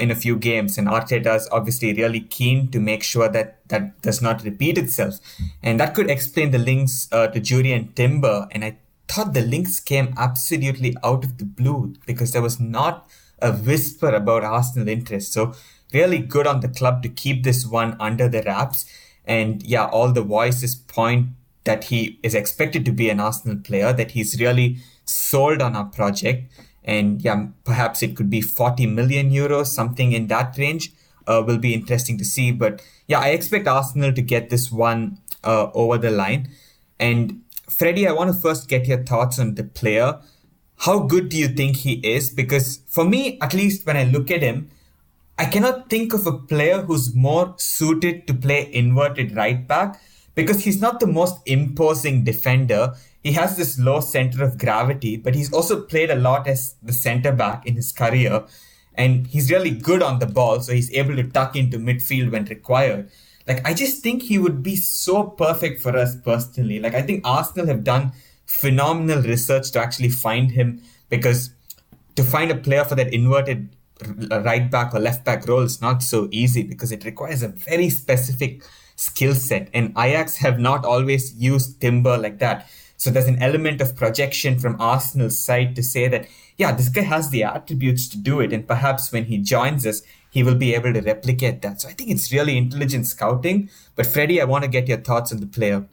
in a few games. And Arteta is obviously really keen to make sure that does not repeat itself. And that could explain the links to Jurrien Timber. And I thought the links came absolutely out of the blue, because there was not a whisper about Arsenal interest. So really good on the club to keep this one under the wraps. And yeah, all the voices point that he is expected to be an Arsenal player, that he's really sold on our project. And yeah, perhaps it could be 40 million euros, something in that range will be interesting to see. But yeah, I expect Arsenal to get this one over the line. And Freddie, I want to first get your thoughts on the player. How good do you think he is? Because for me, at least when I look at him, I cannot think of a player who's more suited to play inverted right back, because he's not the most imposing defender. He has this low center of gravity, but he's also played a lot as the center back in his career. And he's really good on the ball, so he's able to tuck into midfield when required. I just think he would be so perfect for us personally. I think Arsenal have done phenomenal research to actually find him, because to find a player for that inverted right back or left back role is not so easy, because it requires a very specific skill set, and Ajax have not always used Timber like that. So there's an element of projection from Arsenal's side to say that, yeah, this guy has the attributes to do it, and perhaps when he joins us, he will be able to replicate that. So I think it's really intelligent scouting. But Freddie, I want to get your thoughts on the player.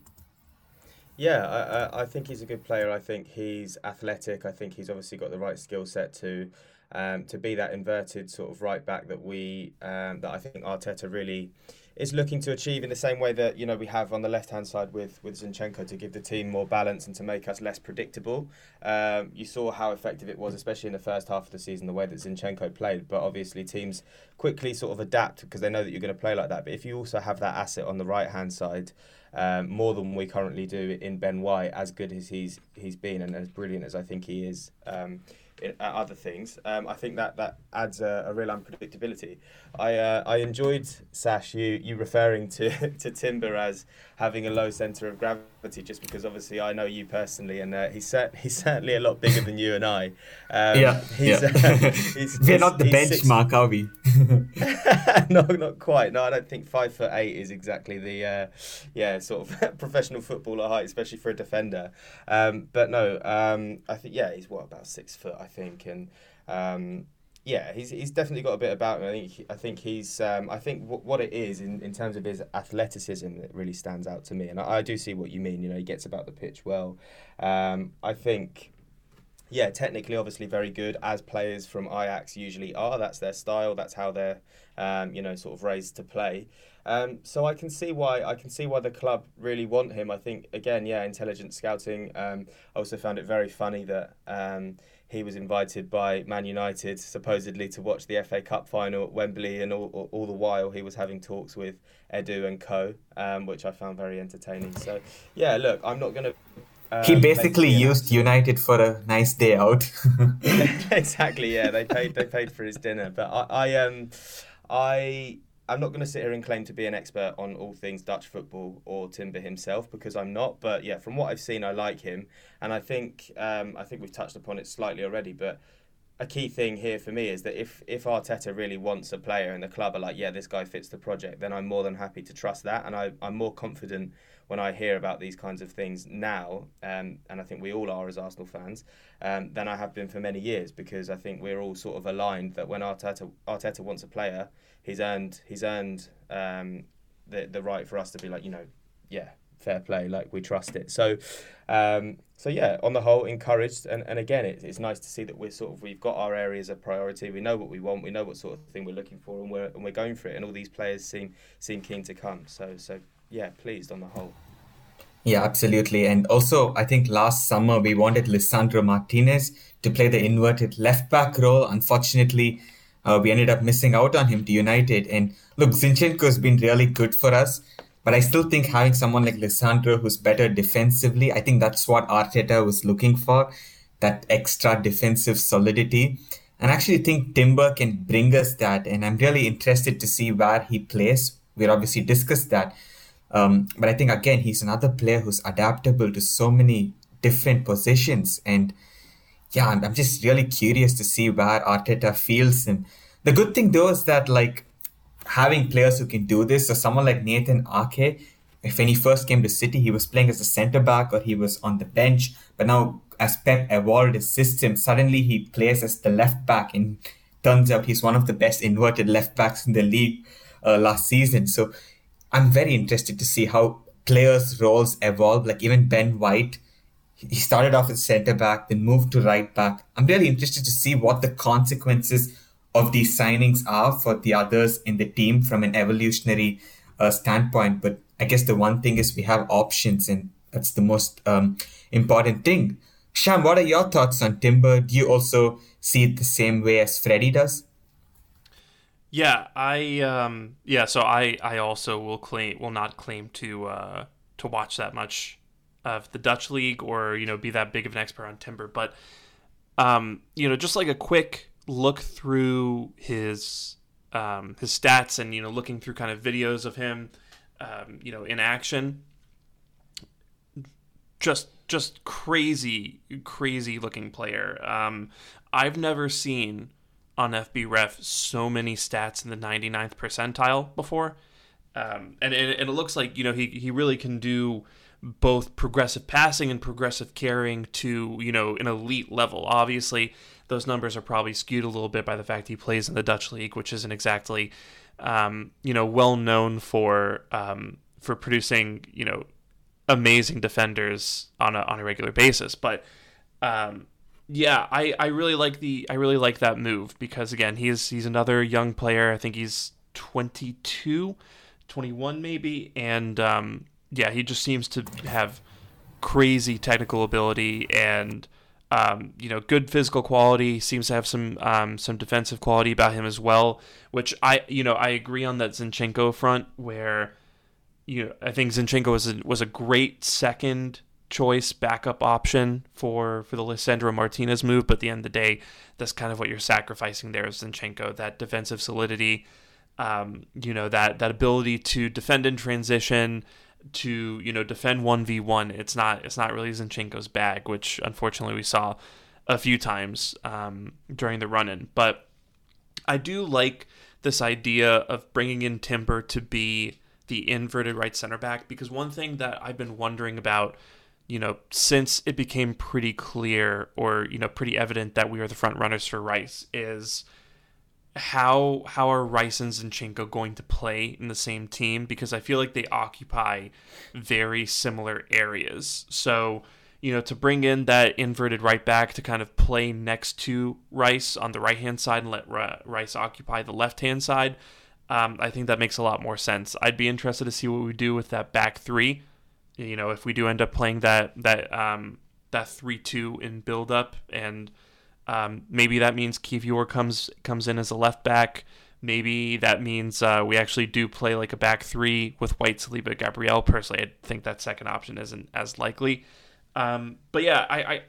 Yeah, I think he's a good player. I think he's athletic. I think he's obviously got the right skill set to be that inverted sort of right back that I think Arteta really is looking to achieve in the same way that, you know, we have on the left-hand side with Zinchenko, to give the team more balance and to make us less predictable. You saw how effective it was, especially in the first half of the season, the way that Zinchenko played. But obviously teams quickly sort of adapt because they know that you're going to play like that. But if you also have that asset on the right-hand side, more than we currently do in Ben White, as good as he's been and as brilliant as I think he is at other things, I think that adds a real unpredictability. I enjoyed, Sash, you referring to Timber as having a low centre of gravity, just because obviously I know you personally, and he's certainly a lot bigger than you and I. We're not the benchmark, are we? No, not quite. No, I don't think 5'8" is exactly the sort of professional footballer height, especially for a defender. I think he's about 6 foot, I think, and he's definitely got a bit about him. I think he's what it is in terms of his athleticism that really stands out to me, and I do see what you mean. You know, he gets about the pitch well. I think. Yeah, technically, obviously, very good, as players from Ajax usually are. That's their style. That's how they're, sort of raised to play. So I can see why the club really want him. I think, again, intelligent scouting. I also found it very funny that he was invited by Man United supposedly to watch the FA Cup final at Wembley, and all the while he was having talks with Edu and co, which I found very entertaining. So, look, I'm not going to... He basically used United for a nice day out. Exactly, they paid for his dinner. But I'm not going to sit here and claim to be an expert on all things Dutch football or Timber himself, because I'm not. But from what I've seen, I like him, and I think we've touched upon it slightly already, but. A key thing here for me is that if Arteta really wants a player and the club are like, this guy fits the project, then I'm more than happy to trust that. And I'm more confident when I hear about these kinds of things now, and I think we all are as Arsenal fans, than I have been for many years, because I think we're all sort of aligned that when Arteta wants a player, he's earned the right for us to be like, fair play, like we trust it. So on the whole, encouraged. And again, it's nice to see that we've got our areas of priority. We know what we want. We know what sort of thing we're looking for, and we're going for it. And all these players seem keen to come. So pleased on the whole. Yeah, absolutely. And also, I think last summer we wanted Lissandro Martinez to play the inverted left back role. Unfortunately, we ended up missing out on him to United. And look, Zinchenko has been really good for us. But I still think having someone like Lissandro who's better defensively, I think that's what Arteta was looking for, that extra defensive solidity. And I actually think Timber can bring us that. And I'm really interested to see where he plays. We'll obviously discuss that. But I think, again, he's another player who's adaptable to so many different positions. And I'm just really curious to see where Arteta feels him. The good thing, though, is that, like, having players who can do this. So someone like Nathan Ake, when he first came to City, he was playing as a centre-back or he was on the bench. But now, as Pep evolved his system, suddenly he plays as the left-back, and turns out he's one of the best inverted left-backs in the league last season. So I'm very interested to see how players' roles evolve. Like even Ben White, he started off as centre-back, then moved to right-back. I'm really interested to see what the consequences of these signings are for the others in the team from an evolutionary standpoint. But I guess the one thing is we have options, and that's the most important thing. Sham, what are your thoughts on Timber? Do you also see it the same way as Freddie does? Yeah, I also will not claim to watch that much of the Dutch league or, be that big of an expert on Timber. But, just like a quick look through his stats and looking through kind of videos of him in action, just crazy looking player. I've never seen on FB Ref so many stats in the 99th percentile before, and it looks like he really can do both progressive passing and progressive carrying to an elite level. Obviously, those numbers are probably skewed a little bit by the fact he plays in the Dutch league, which isn't exactly, well known for producing amazing defenders on a regular basis. But I really like that move, because again, he's another young player. I think he's 22, 21 maybe, and yeah, he just seems to have crazy technical ability and good physical quality. Seems to have some defensive quality about him as well, which I agree on that Zinchenko front, where I think Zinchenko was a great second choice backup option for the Lisandro Martinez move, but at the end of the day, that's kind of what you're sacrificing there is Zinchenko, that defensive solidity, that ability to defend in transition, to defend 1v1. It's not really Zinchenko's bag, which unfortunately we saw a few times during the run-in. But I do like this idea of bringing in Timber to be the inverted right center back, because one thing that I've been wondering about, since it became pretty clear or, pretty evident that we are the front runners for Rice, is how are Rice and Zinchenko going to play in the same team? Because I feel like they occupy very similar areas. So, to bring in that inverted right back to kind of play next to Rice on the right-hand side and let Rice occupy the left-hand side, I think that makes a lot more sense. I'd be interested to see what we do with that back three. If we do end up playing that 3-2 in build up, and maybe that means Kivior comes in as a left back. Maybe that means we actually do play like a back three with White, Saliba, Gabriel. Personally, I think that second option isn't as likely. But yeah, I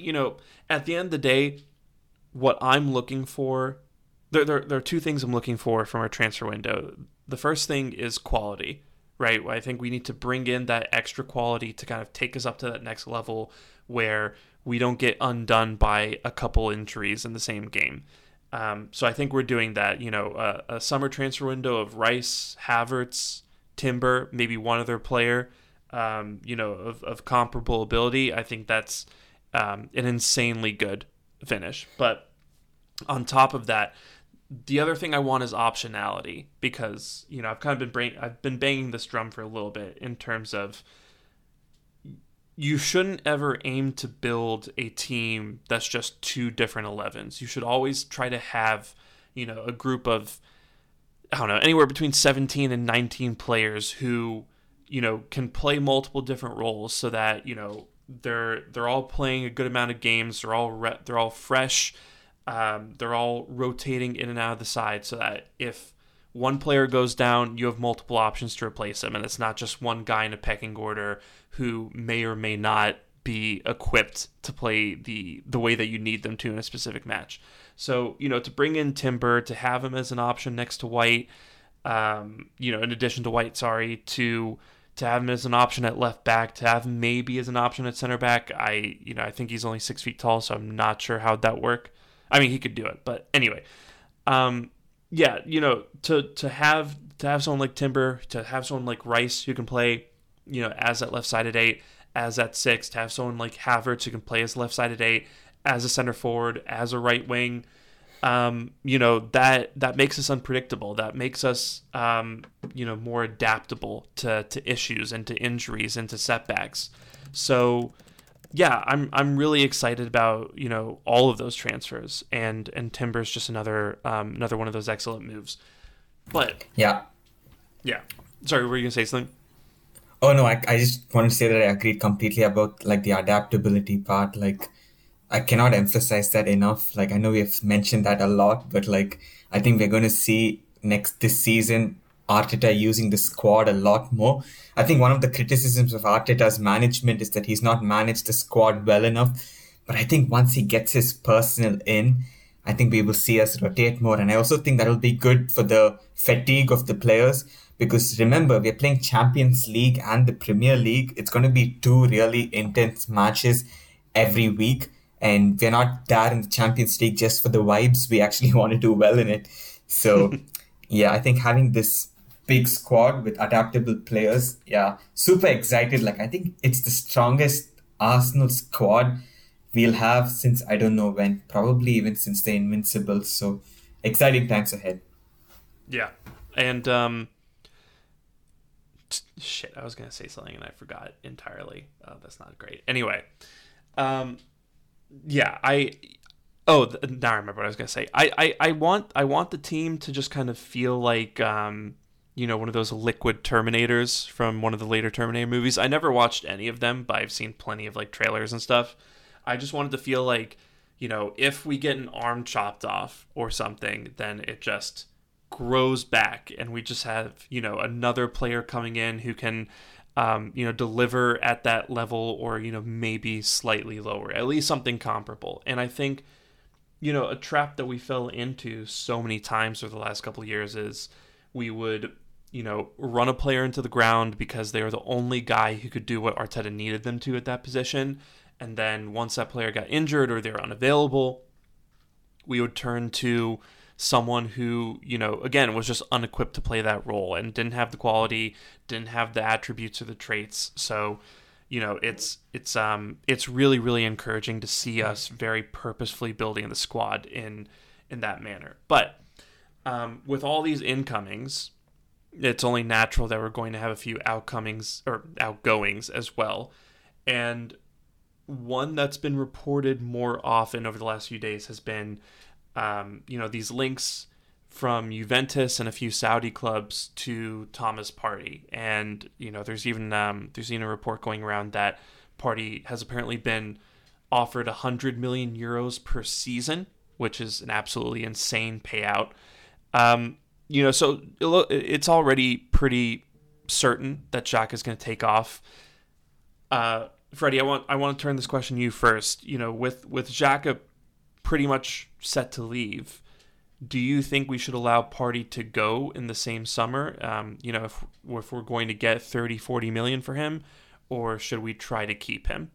at the end of the day, what I'm looking for, there are two things I'm looking for from our transfer window. The first thing is quality. Right, I think we need to bring in that extra quality to kind of take us up to that next level where we don't get undone by a couple injuries in the same game. So I think we're doing that, a summer transfer window of Rice, Havertz, Timber, maybe one other player, of comparable ability. I think that's an insanely good finish. But on top of that, the other thing I want is optionality, because I've kind of been banging this drum for a little bit in terms of you shouldn't ever aim to build a team that's just two different 11s. You should always try to have a group of anywhere between 17 and 19 players who can play multiple different roles, so that they're all playing a good amount of games. They're all fresh. They're all rotating in and out of the side, so that if one player goes down, you have multiple options to replace him, and it's not just one guy in a pecking order who may or may not be equipped to play the way that you need them to in a specific match. So, to bring in Timber, to have him as an option next to White, in addition to White, to have him as an option at left back, to have him maybe as an option at center back. I think he's only 6 feet tall, so I'm not sure how'd that work. I mean, he could do it, but anyway, to have someone like Timber, to have someone like Rice who can play, as that left-sided eight, as that six, to have someone like Havertz who can play as left-sided eight, as a center forward, as a right wing, that makes us unpredictable. That makes us, more adaptable to issues and to injuries and to setbacks. So. Yeah, I'm really excited about all of those transfers, and Timber's just another one of those excellent moves. But yeah. Sorry, were you gonna say something? Oh no, I just want to say that I agreed completely about the adaptability part. I cannot emphasize that enough. I know we have mentioned that a lot, but I think we're gonna see this season Arteta using the squad a lot more. I think one of the criticisms of Arteta's management is that he's not managed the squad well enough. But I think once he gets his personnel in, I think we will see us rotate more. And I also think that will be good for the fatigue of the players. Because remember, we're playing Champions League and the Premier League. It's going to be two really intense matches every week. And we're not there in the Champions League just for the vibes. We actually want to do well in it. So, yeah, I think having this big squad with adaptable players. Yeah, super excited. I think it's the strongest Arsenal squad we'll have since I don't know when, probably even since the Invincibles. So exciting times ahead. Yeah. And shit, I was going to say something and I forgot entirely. That's not great. Anyway. Now I remember what I was going to say. I want the team to just kind of feel you know, one of those liquid Terminators from one of the later Terminator movies. I never watched any of them, but I've seen plenty of like trailers and stuff. I just wanted to feel like, you know, if we get an arm chopped off or something, then it just grows back and we just have, you know, another player coming in who can, you know, deliver at that level or, you know, maybe slightly lower, at least something comparable. And I think, you know, a trap that we fell into so many times over the last couple of years is we would, you know, run a player into the ground because they were the only guy who could do what Arteta needed them to at that position. And then once that player got injured or they were unavailable, we would turn to someone who, you know, again, was just unequipped to play that role and didn't have the quality, didn't have the attributes or the traits. So, you know, it's really, really encouraging to see us very purposefully building the squad in that manner. But with all these incomings, it's only natural that we're going to have a few outgoings as well. And one that's been reported more often over the last few days has been, you know, these links from Juventus and a few Saudi clubs to Thomas Partey. And, you know, there's even a report going around that Partey has apparently been offered 100 million euros per season, which is an absolutely insane payout. You know, so it's already pretty certain that Xhaka is going to take off. Freddie, I want to turn this question to you first. You know, with Xhaka pretty much set to leave, do you think we should allow Partey to go in the same summer? You know, if we're going to get 30, 40 million for him, or should we try to keep him?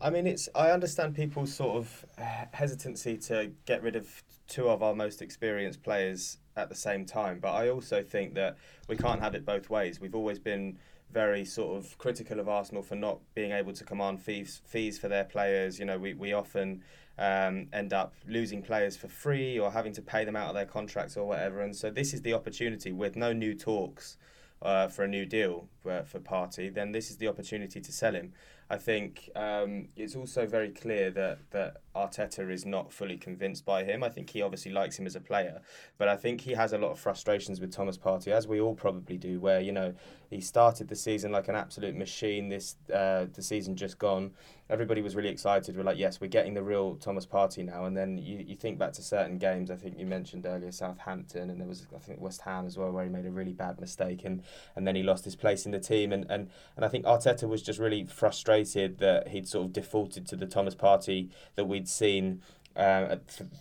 I mean, I understand people's sort of hesitancy to get rid of two of our most experienced players at the same time, but I also think that we can't have it both ways. We've always been very sort of critical of Arsenal for not being able to command fees for their players. You know, we often end up losing players for free or having to pay them out of their contracts or whatever. And so this is the opportunity with no new talks for a new deal for Partey. Then this is the opportunity to sell him. I think it's also very clear that Arteta is not fully convinced by him. I think he obviously likes him as a player, but I think he has a lot of frustrations with Thomas Partey, as we all probably do, where, you know, he started the season like an absolute machine. The season just gone, everybody was really excited. We're like, yes, we're getting the real Thomas Partey now. And then you think back to certain games. I think you mentioned earlier Southampton, and there was, I think, West Ham as well, where he made a really bad mistake and then he lost his place in the team. And I think Arteta was just really frustrated that he'd sort of defaulted to the Thomas Partey that we'd seen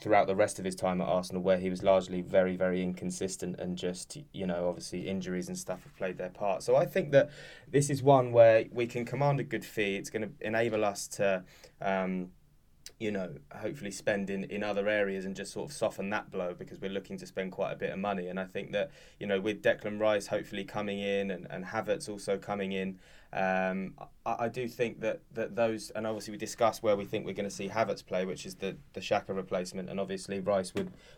throughout the rest of his time at Arsenal, where he was largely very, very inconsistent, and just, you know, obviously injuries and stuff have played their part. So I think that this is one where we can command a good fee. It's going to enable us to, you know, hopefully spend in other areas and just sort of soften that blow, because we're looking to spend quite a bit of money. And I think that, you know, with Declan Rice hopefully coming in and Havertz also coming in, I do think that those, and obviously we discussed where we think we're going to see Havertz play, which is the Xhaka replacement, and obviously Rice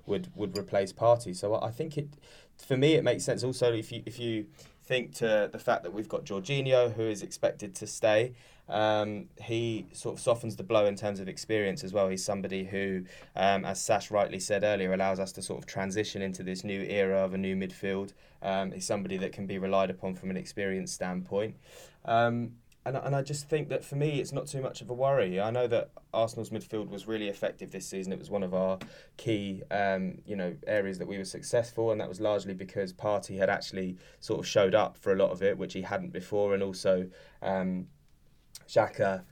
would replace Partey. So I think it, for me, it makes sense. Also, if you think to the fact that we've got Jorginho, who is expected to stay, he sort of softens the blow in terms of experience as well. He's somebody who, as Sash rightly said earlier, allows us to sort of transition into this new era of a new midfield. He's somebody that can be relied upon from an experience standpoint. And I just think that, for me, it's not too much of a worry. I know that Arsenal's midfield was really effective this season. It was one of our key, you know, areas that we were successful, and that was largely because Partey had actually sort of showed up for a lot of it, which he hadn't before, and also Xhaka,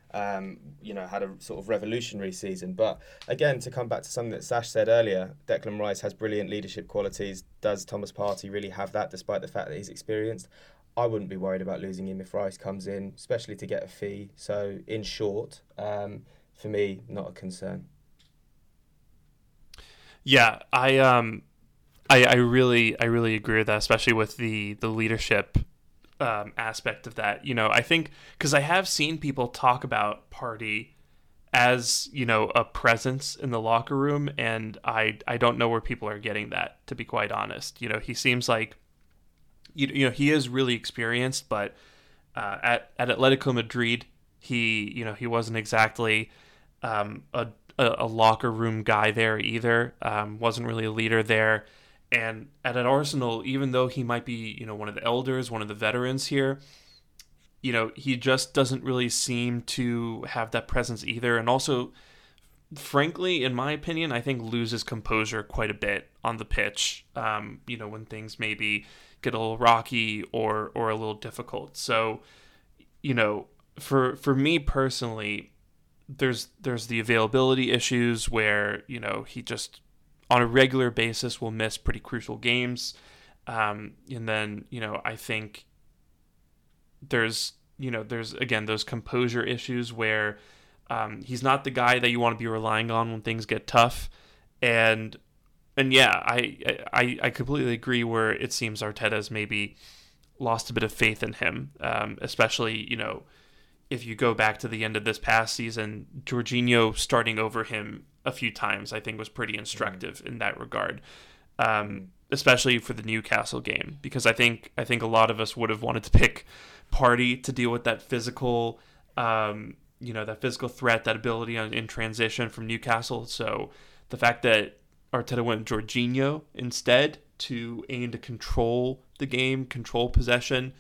you know, had a sort of revolutionary season. But again, to come back to something that Sash said earlier, Declan Rice has brilliant leadership qualities. Does Thomas Partey really have that, despite the fact that he's experienced? I wouldn't be worried about losing him if Rice comes in, especially to get a fee. So, in short, for me, not a concern. Yeah, I really agree with that, especially with the leadership aspect of that. You know, I think, because I have seen people talk about Partey as, you know, a presence in the locker room, and I don't know where people are getting that, to be quite honest. You know, he seems like, you know, he is really experienced, but at Atletico Madrid, he wasn't exactly a locker room guy there either. Wasn't really a leader there, And at an Arsenal, even though he might be, you know, one of the elders, one of the veterans here, you know, he just doesn't really seem to have that presence either. And also, frankly, in my opinion, I think loses composure quite a bit on the pitch, you know, when things maybe get a little rocky or a little difficult. So, you know, for me personally, there's the availability issues where, you know, he just on a regular basis will miss pretty crucial games. And then, you know, I think there's again, those composure issues where he's not the guy that you want to be relying on when things get tough. And yeah, I completely agree where it seems Arteta's maybe lost a bit of faith in him, especially, you know, if you go back to the end of this past season, Jorginho starting over him a few times, I think was pretty instructive in that regard, especially for the Newcastle game, because I think a lot of us would have wanted to pick Partey to deal with that physical, you know, that physical threat, that ability in transition from Newcastle. So the fact that Arteta went Jorginho instead to aim to control the game, control possession,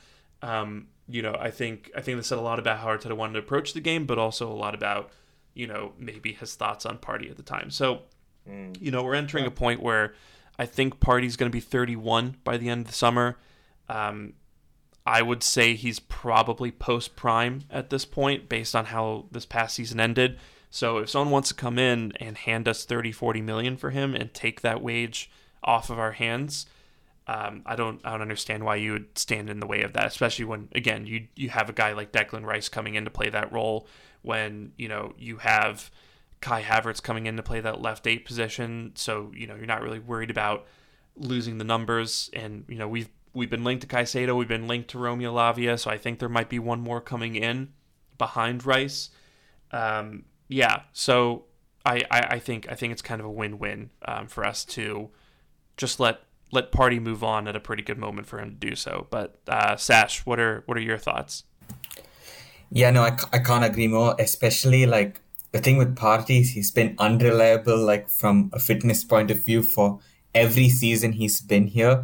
you know, I think this said a lot about how Arteta wanted to approach the game, but also a lot about, you know, maybe his thoughts on Partey at the time. So, you know, we're entering a point where I think Partey's going to be 31 by the end of the summer. I would say he's probably post-prime at this point based on how this past season ended. So if someone wants to come in and hand us 30, 40 million for him and take that wage off of our hands, I don't understand why you would stand in the way of that, especially when, again, you have a guy like Declan Rice coming in to play that role, when, you know, you have Kai Havertz coming in to play that left eight position. So, you know, you're not really worried about losing the numbers. And, you know, we've been linked to Caicedo, we've been linked to Romeo Lavia, so I think there might be one more coming in behind Rice. Yeah, so I think it's kind of a win-win for us to just let Partey move on at a pretty good moment for him to do so. But Sash, what are your thoughts? Yeah, no, I can't agree more, especially like the thing with Partey is he's been unreliable, like from a fitness point of view, for every season he's been here.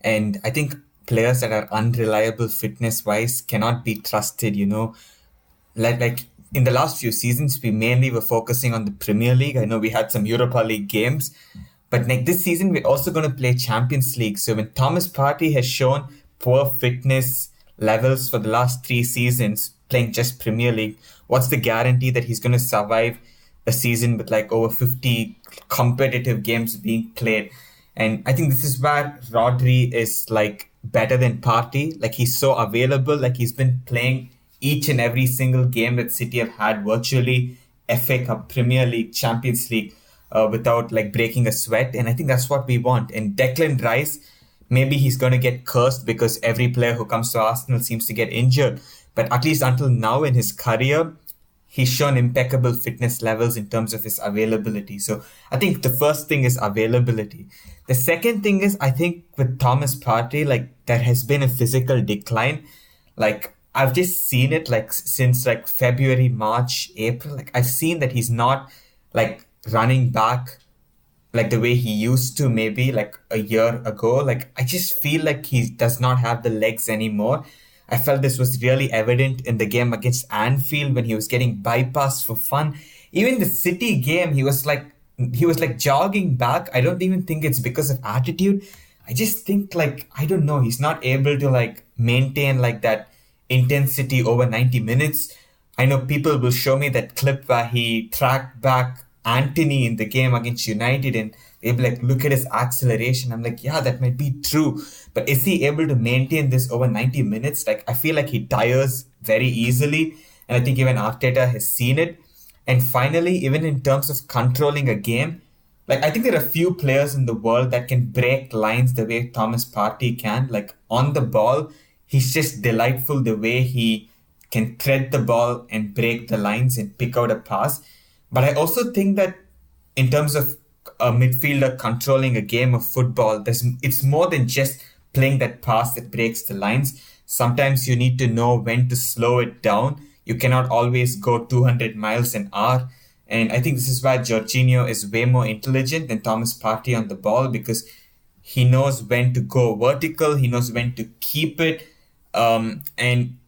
And I think players that are unreliable fitness-wise cannot be trusted, you know. Like in the last few seasons, we mainly were focusing on the Premier League. I know we had some Europa League games. But like this season, we're also going to play Champions League. So when Thomas Partey has shown poor fitness levels for the last three seasons, playing just Premier League, what's the guarantee that he's going to survive a season with like over 50 competitive games being played? And I think this is where Rodri is like better than Partey. Like he's so available, like he's been playing each and every single game that City have had virtually, FA Cup, Premier League, Champions League, without like breaking a sweat. And I think that's what we want. And Declan Rice, maybe he's going to get cursed because every player who comes to Arsenal seems to get injured. But at least until now in his career, he's shown impeccable fitness levels in terms of his availability. So I think the first thing is availability. The second thing is, I think with Thomas Partey, like there has been a physical decline. Like I've just seen it like since like February, March, April. Like I've seen that he's not like running back like the way he used to maybe like a year ago. Like I just feel like he does not have the legs anymore. I felt this was really evident in the game against Anfield when he was getting bypassed for fun. Even the City game, he was like jogging back. I don't even think it's because of attitude. I just think like, I don't know, he's not able to like maintain like that intensity over 90 minutes. I know people will show me that clip where he tracked back Antony in the game against United and they'll be like, look at his acceleration. I'm like, yeah, that might be true. But is he able to maintain this over 90 minutes? Like, I feel like he tires very easily. And I think even Arteta has seen it. And finally, even in terms of controlling a game, like, I think there are few players in the world that can break lines the way Thomas Partey can. Like, on the ball, he's just delightful the way he can thread the ball and break the lines and pick out a pass. But I also think that in terms of a midfielder controlling a game of football, it's more than just playing that pass that breaks the lines. Sometimes you need to know when to slow it down. You cannot always go 200 miles an hour. And I think this is why Jorginho is way more intelligent than Thomas Partey on the ball, because He knows when to go vertical. He knows when to keep it. And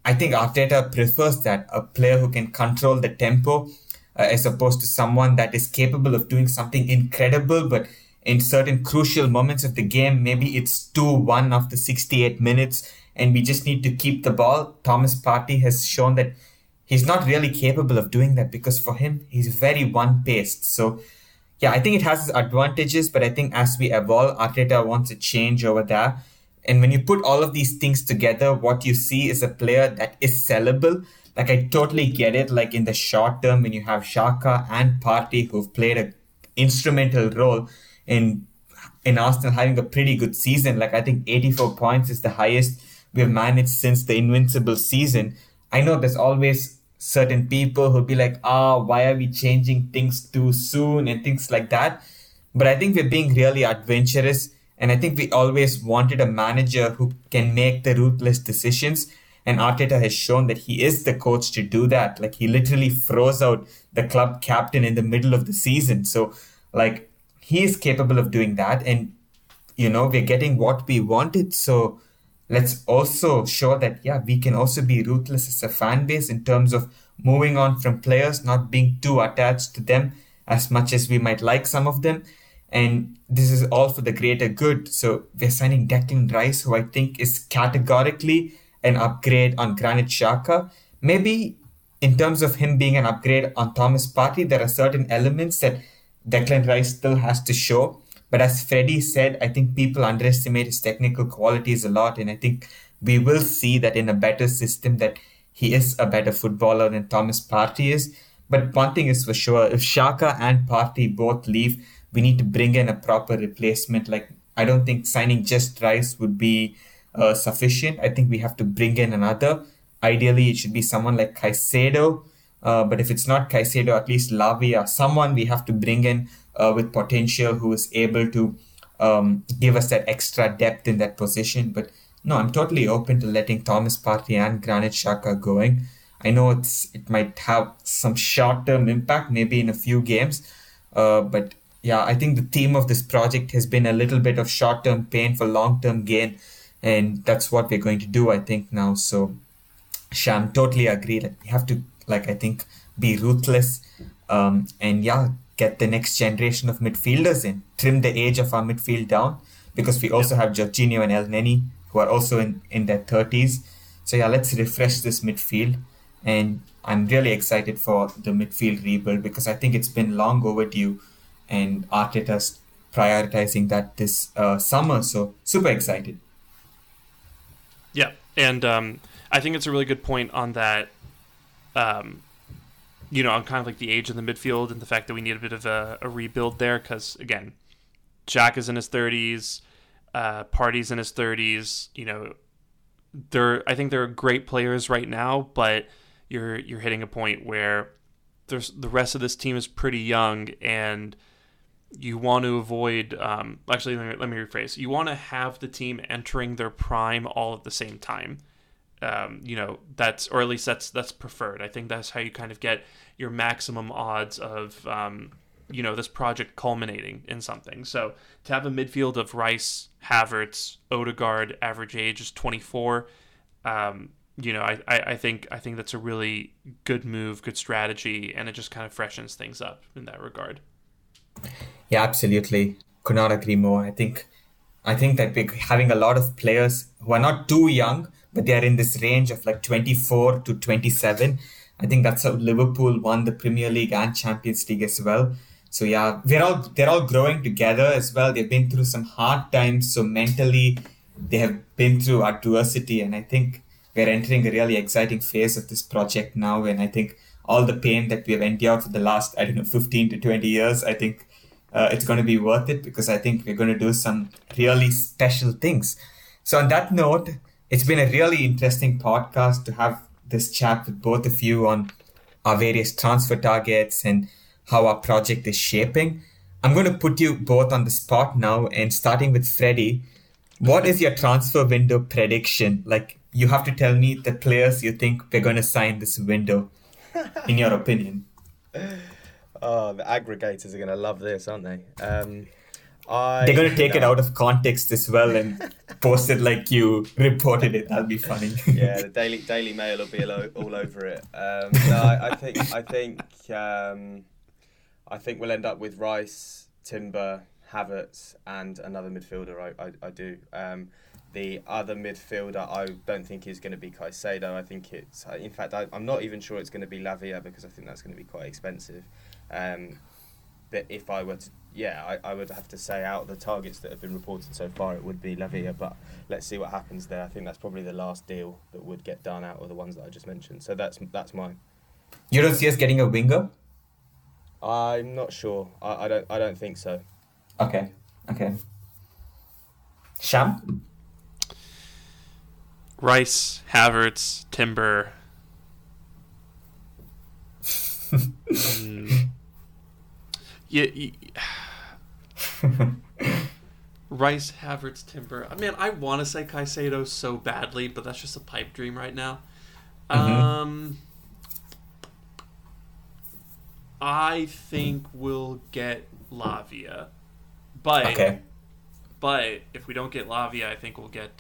I think Arteta prefers that, a player who can control the tempo as opposed to someone that is capable of doing something incredible, but in certain crucial moments of the game, maybe it's 2-1 after 68 minutes and we just need to keep the ball. Thomas Partey has shown that he's not really capable of doing that, because for him, he's very one-paced. So yeah, I think it has its advantages, but I think as we evolve, Arteta wants a change over there. And when you put all of these things together, what you see is a player that is sellable. Like, I totally get it. Like, in the short term, when you have Xhaka and Partey, who've played an instrumental role in Arsenal having a pretty good season. Like, I think 84 points is the highest we've managed since the Invincible season. I know there's always certain people who'll be like, why are we changing things too soon and things like that. But I think we're being really adventurous. And I think we always wanted a manager who can make the ruthless decisions. And Arteta has shown that he is the coach to do that. Like, he literally froze out the club captain in the middle of the season. So, like, he is capable of doing that. And, you know, we're getting what we wanted. So let's also show that, yeah, we can also be ruthless as a fan base in terms of moving on from players, not being too attached to them as much as we might like some of them. And this is all for the greater good. So we're signing Declan Rice, who I think is categorically an upgrade on Granit Xhaka. Maybe in terms of him being an upgrade on Thomas Partey, there are certain elements that Declan Rice still has to show. But as Freddie said, I think people underestimate his technical qualities a lot. And I think we will see that in a better system that he is a better footballer than Thomas Partey is. But one thing is for sure, if Xhaka and Partey both leave, we need to bring in a proper replacement. Like, I don't think signing just Rice would be sufficient. I think we have to bring in another. Ideally, it should be someone like Caicedo. But if it's not Caicedo, at least Lavia, someone we have to bring in with potential who is able to give us that extra depth in that position. But no, I'm totally open to letting Thomas Partey and Granit Xhaka going. I know it might have some short-term impact, maybe in a few games, but yeah, I think the theme of this project has been a little bit of short-term pain for long-term gain. And that's what we're going to do, I think, now. So, Sham, totally agree. Like, we have to, I think, be ruthless and, yeah, get the next generation of midfielders in. Trim the age of our midfield down, because we also have Jorginho and El Neni, who are also in their 30s. So, yeah, let's refresh this midfield. And I'm really excited for the midfield rebuild, because I think it's been long overdue. And Arteta's prioritizing that this summer. So super excited. Yeah. And I think it's a really good point on that, on kind of like the age of the midfield and the fact that we need a bit of a rebuild there. Because, again, Jack is in his 30s, Partey's in his 30s. You know, I think they're great players right now, but you're hitting a point where the rest of this team is pretty young, and you want to avoid let me rephrase. You want to have the team entering their prime all at the same time. That's preferred. I think that's how you kind of get your maximum odds of this project culminating in something. So to have a midfield of Rice, Havertz, Odegaard, average age is 24. I think that's a really good move, good strategy, and it just kind of freshens things up in that regard. Yeah, absolutely. Could not agree more. I think that we're having a lot of players who are not too young, but they are in this range of 24 to 27. I think that's how Liverpool won the Premier League and Champions League as well. So yeah, they're all growing together as well. They've been through some hard times, so mentally they have been through adversity, and I think we're entering a really exciting phase of this project now. And I think all the pain that we've endured for the last, 15 to 20 years, I think it's going to be worth it, because I think we're going to do some really special things. So on that note, it's been a really interesting podcast to have this chat with both of you on our various transfer targets and how our project is shaping. I'm going to put you both on the spot now, and starting with Freddie, what is your transfer window prediction? You have to tell me the players you think they're going to sign this window, in your opinion. The aggregators are going to love this, aren't they? They're going to take it out of context as well and post it like you reported it. That'll be funny. Yeah, the Daily Mail will be all over it. I think we'll end up with Rice, Timber, Havertz, and another midfielder. I do. The other midfielder I don't think is going to be Caicedo. I think it's... In fact, I'm not even sure it's going to be Lavia because I think that's going to be quite expensive. But if I were to... Yeah, I would have to say out of the targets that have been reported so far, it would be Lavia, but let's see what happens there. I think that's probably the last deal that would get done out of the ones that I just mentioned. So that's mine. You don't see us getting a winger? I'm not sure. I don't think so. Okay. Sham? Rice, Havertz, Timber. Rice, Havertz, Timber. Man, I want to say Caicedo so badly, but that's just a pipe dream right now. Mm-hmm. I think we'll get Lavia, but if we don't get Lavia, I think we'll get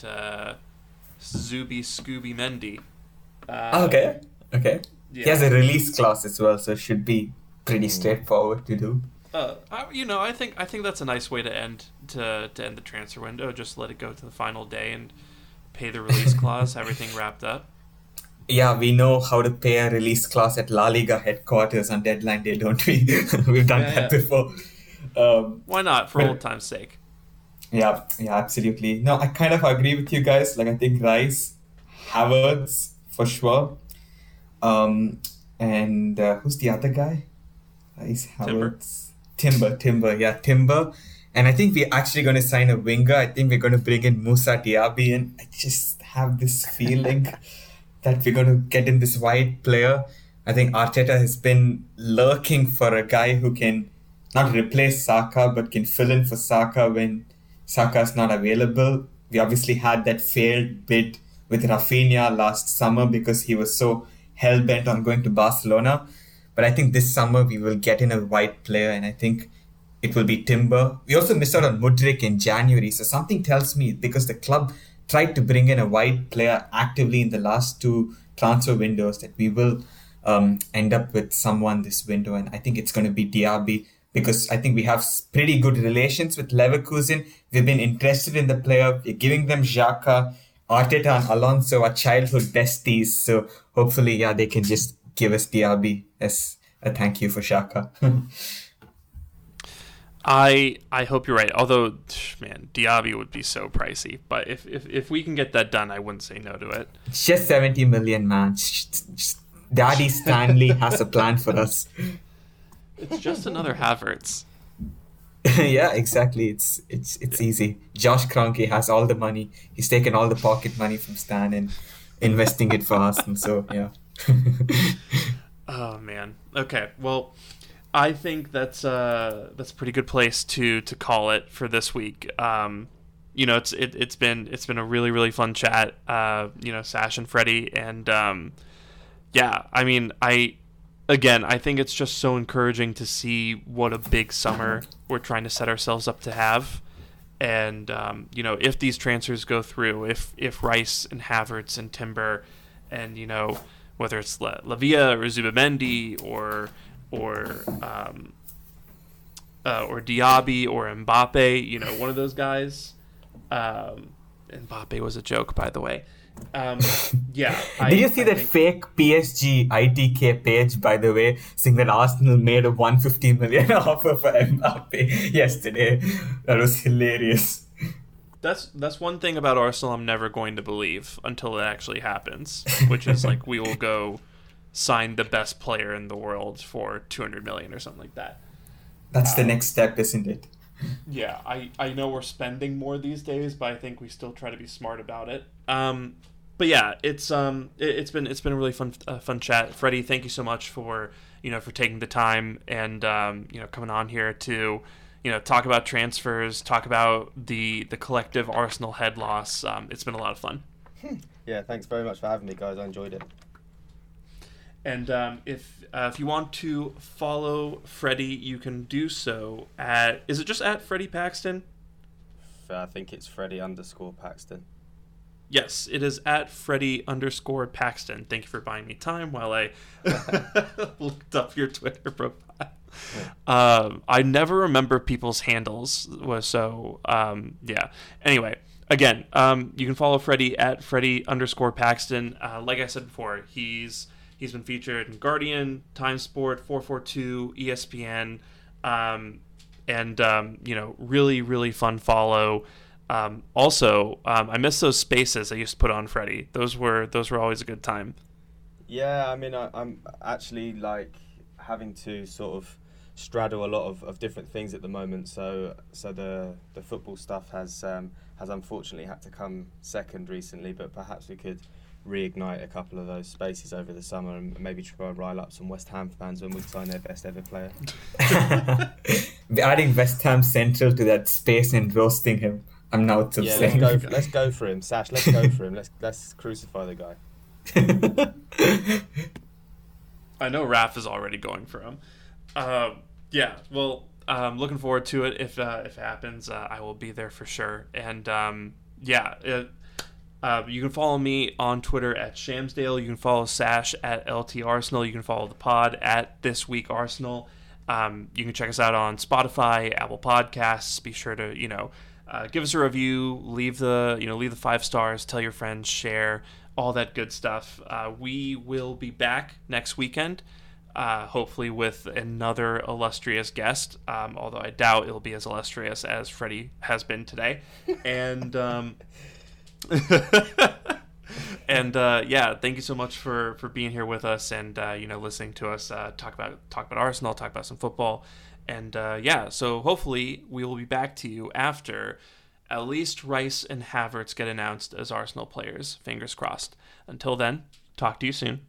Zubi Scooby Mendy. Okay. Yeah. He has a release clause as well, so it should be pretty straightforward to do. I think that's a nice way to end the transfer window. Just let it go to the final day and pay the release clause. Everything wrapped up. Yeah, we know how to pay a release clause at La Liga headquarters on deadline day, don't we? We've done that before. Why not? For old time's sake. Yeah, absolutely. No, I kind of agree with you guys. Like, I think Rice, Havertz for sure, and who's the other guy? Rice, Havertz. Timber. And I think we're actually going to sign a winger. I think we're going to bring in Musa Diaby, and I just have this feeling that we're going to get in this wide player. I think Arteta has been lurking for a guy who can not replace Saka, but can fill in for Saka when Saka's not available. We obviously had that failed bid with Rafinha last summer because he was so hell-bent on going to Barcelona. But I think this summer we will get in a wide player, and I think it will be Timber. We also missed out on Mudryk in January. So something tells me, because the club tried to bring in a wide player actively in the last two transfer windows, that we will end up with someone this window. And I think it's going to be Diaby, because I think we have pretty good relations with Leverkusen. We've been interested in the player. We're giving them Xhaka. Arteta and Alonso are childhood besties. So hopefully, they can just give us Diaby as a thank you for Xhaka. I hope you're right. Although, man, Diaby would be so pricey. But if we can get that done, I wouldn't say no to it. Just 70 million, man. Daddy Stanley has a plan for us. It's just another Havertz. Yeah, exactly. It's easy. Josh Kroenke has all the money. He's taken all the pocket money from Stan and investing it for Arsenal. So, yeah. Oh man. Okay. Well, I think that's a pretty good place to call it for this week. It's been a really, really fun chat. Sash and Freddie, and I think it's just so encouraging to see what a big summer we're trying to set ourselves up to have. And if these transfers go through, if Rice and Havertz and Timber and whether it's Lavia or Zubamendi or Diaby or Mbappe, one of those guys. Mbappe was a joke, by the way. Did you see that fake PSG ITK page, by the way, saying that Arsenal made a 150 million offer for Mbappe yesterday? That was hilarious. That's one thing about Arsenal I'm never going to believe until it actually happens, which is like we will go sign the best player in the world for 200 million or something like that. That's the next step, isn't it? Yeah, I know we're spending more these days, but I think we still try to be smart about it. But yeah, it's been a really fun chat. Freddie, thank you so much for taking the time and coming on here to talk about transfers, talk about the collective Arsenal head loss. It's been a lot of fun. Yeah, thanks very much for having me, guys. I enjoyed it. And if you want to follow Freddie, you can do so at... Is it just at Freddie Paxton? I think it's Freddie_Paxton. Yes, it is at Freddie_Paxton. Thank you for buying me time while I looked up your Twitter profile. Yeah. I never remember people's handles, so yeah. Anyway, again, you can follow Freddie at Freddie_Paxton. Like I said before, he's been featured in Guardian, Time Sport, 442, ESPN, and really, really fun follow. Also, I miss those spaces I used to put on Freddie. Those were always a good time. Yeah, I mean, I'm actually like having to sort of straddle a lot of different things at the moment. So the football stuff has unfortunately had to come second recently. But perhaps we could reignite a couple of those spaces over the summer and maybe try and rile up some West Ham fans when we sign their best ever player. Adding West Ham central to that space and roasting him. I'm not upset. Yeah, let's go for him, Sash. Let's go for him. Let's crucify the guy. I know Raph is already going for him. Yeah. Well, looking forward to it. If it happens, I will be there for sure. And you can follow me on Twitter at Shamsdale. You can follow Sash at LT Arsenal. You can follow the pod at This Week Arsenal. You can check us out on Spotify, Apple Podcasts. Be sure to give us a review, leave the 5 stars, tell your friends, share, all that good stuff. We will be back next weekend, hopefully with another illustrious guest, although I doubt it'll be as illustrious as Freddie has been today. And thank you so much for being here with us and listening to us talk about Arsenal, talk about some football. And so hopefully we will be back to you after at least Rice and Havertz get announced as Arsenal players. Fingers crossed. Until then, talk to you soon.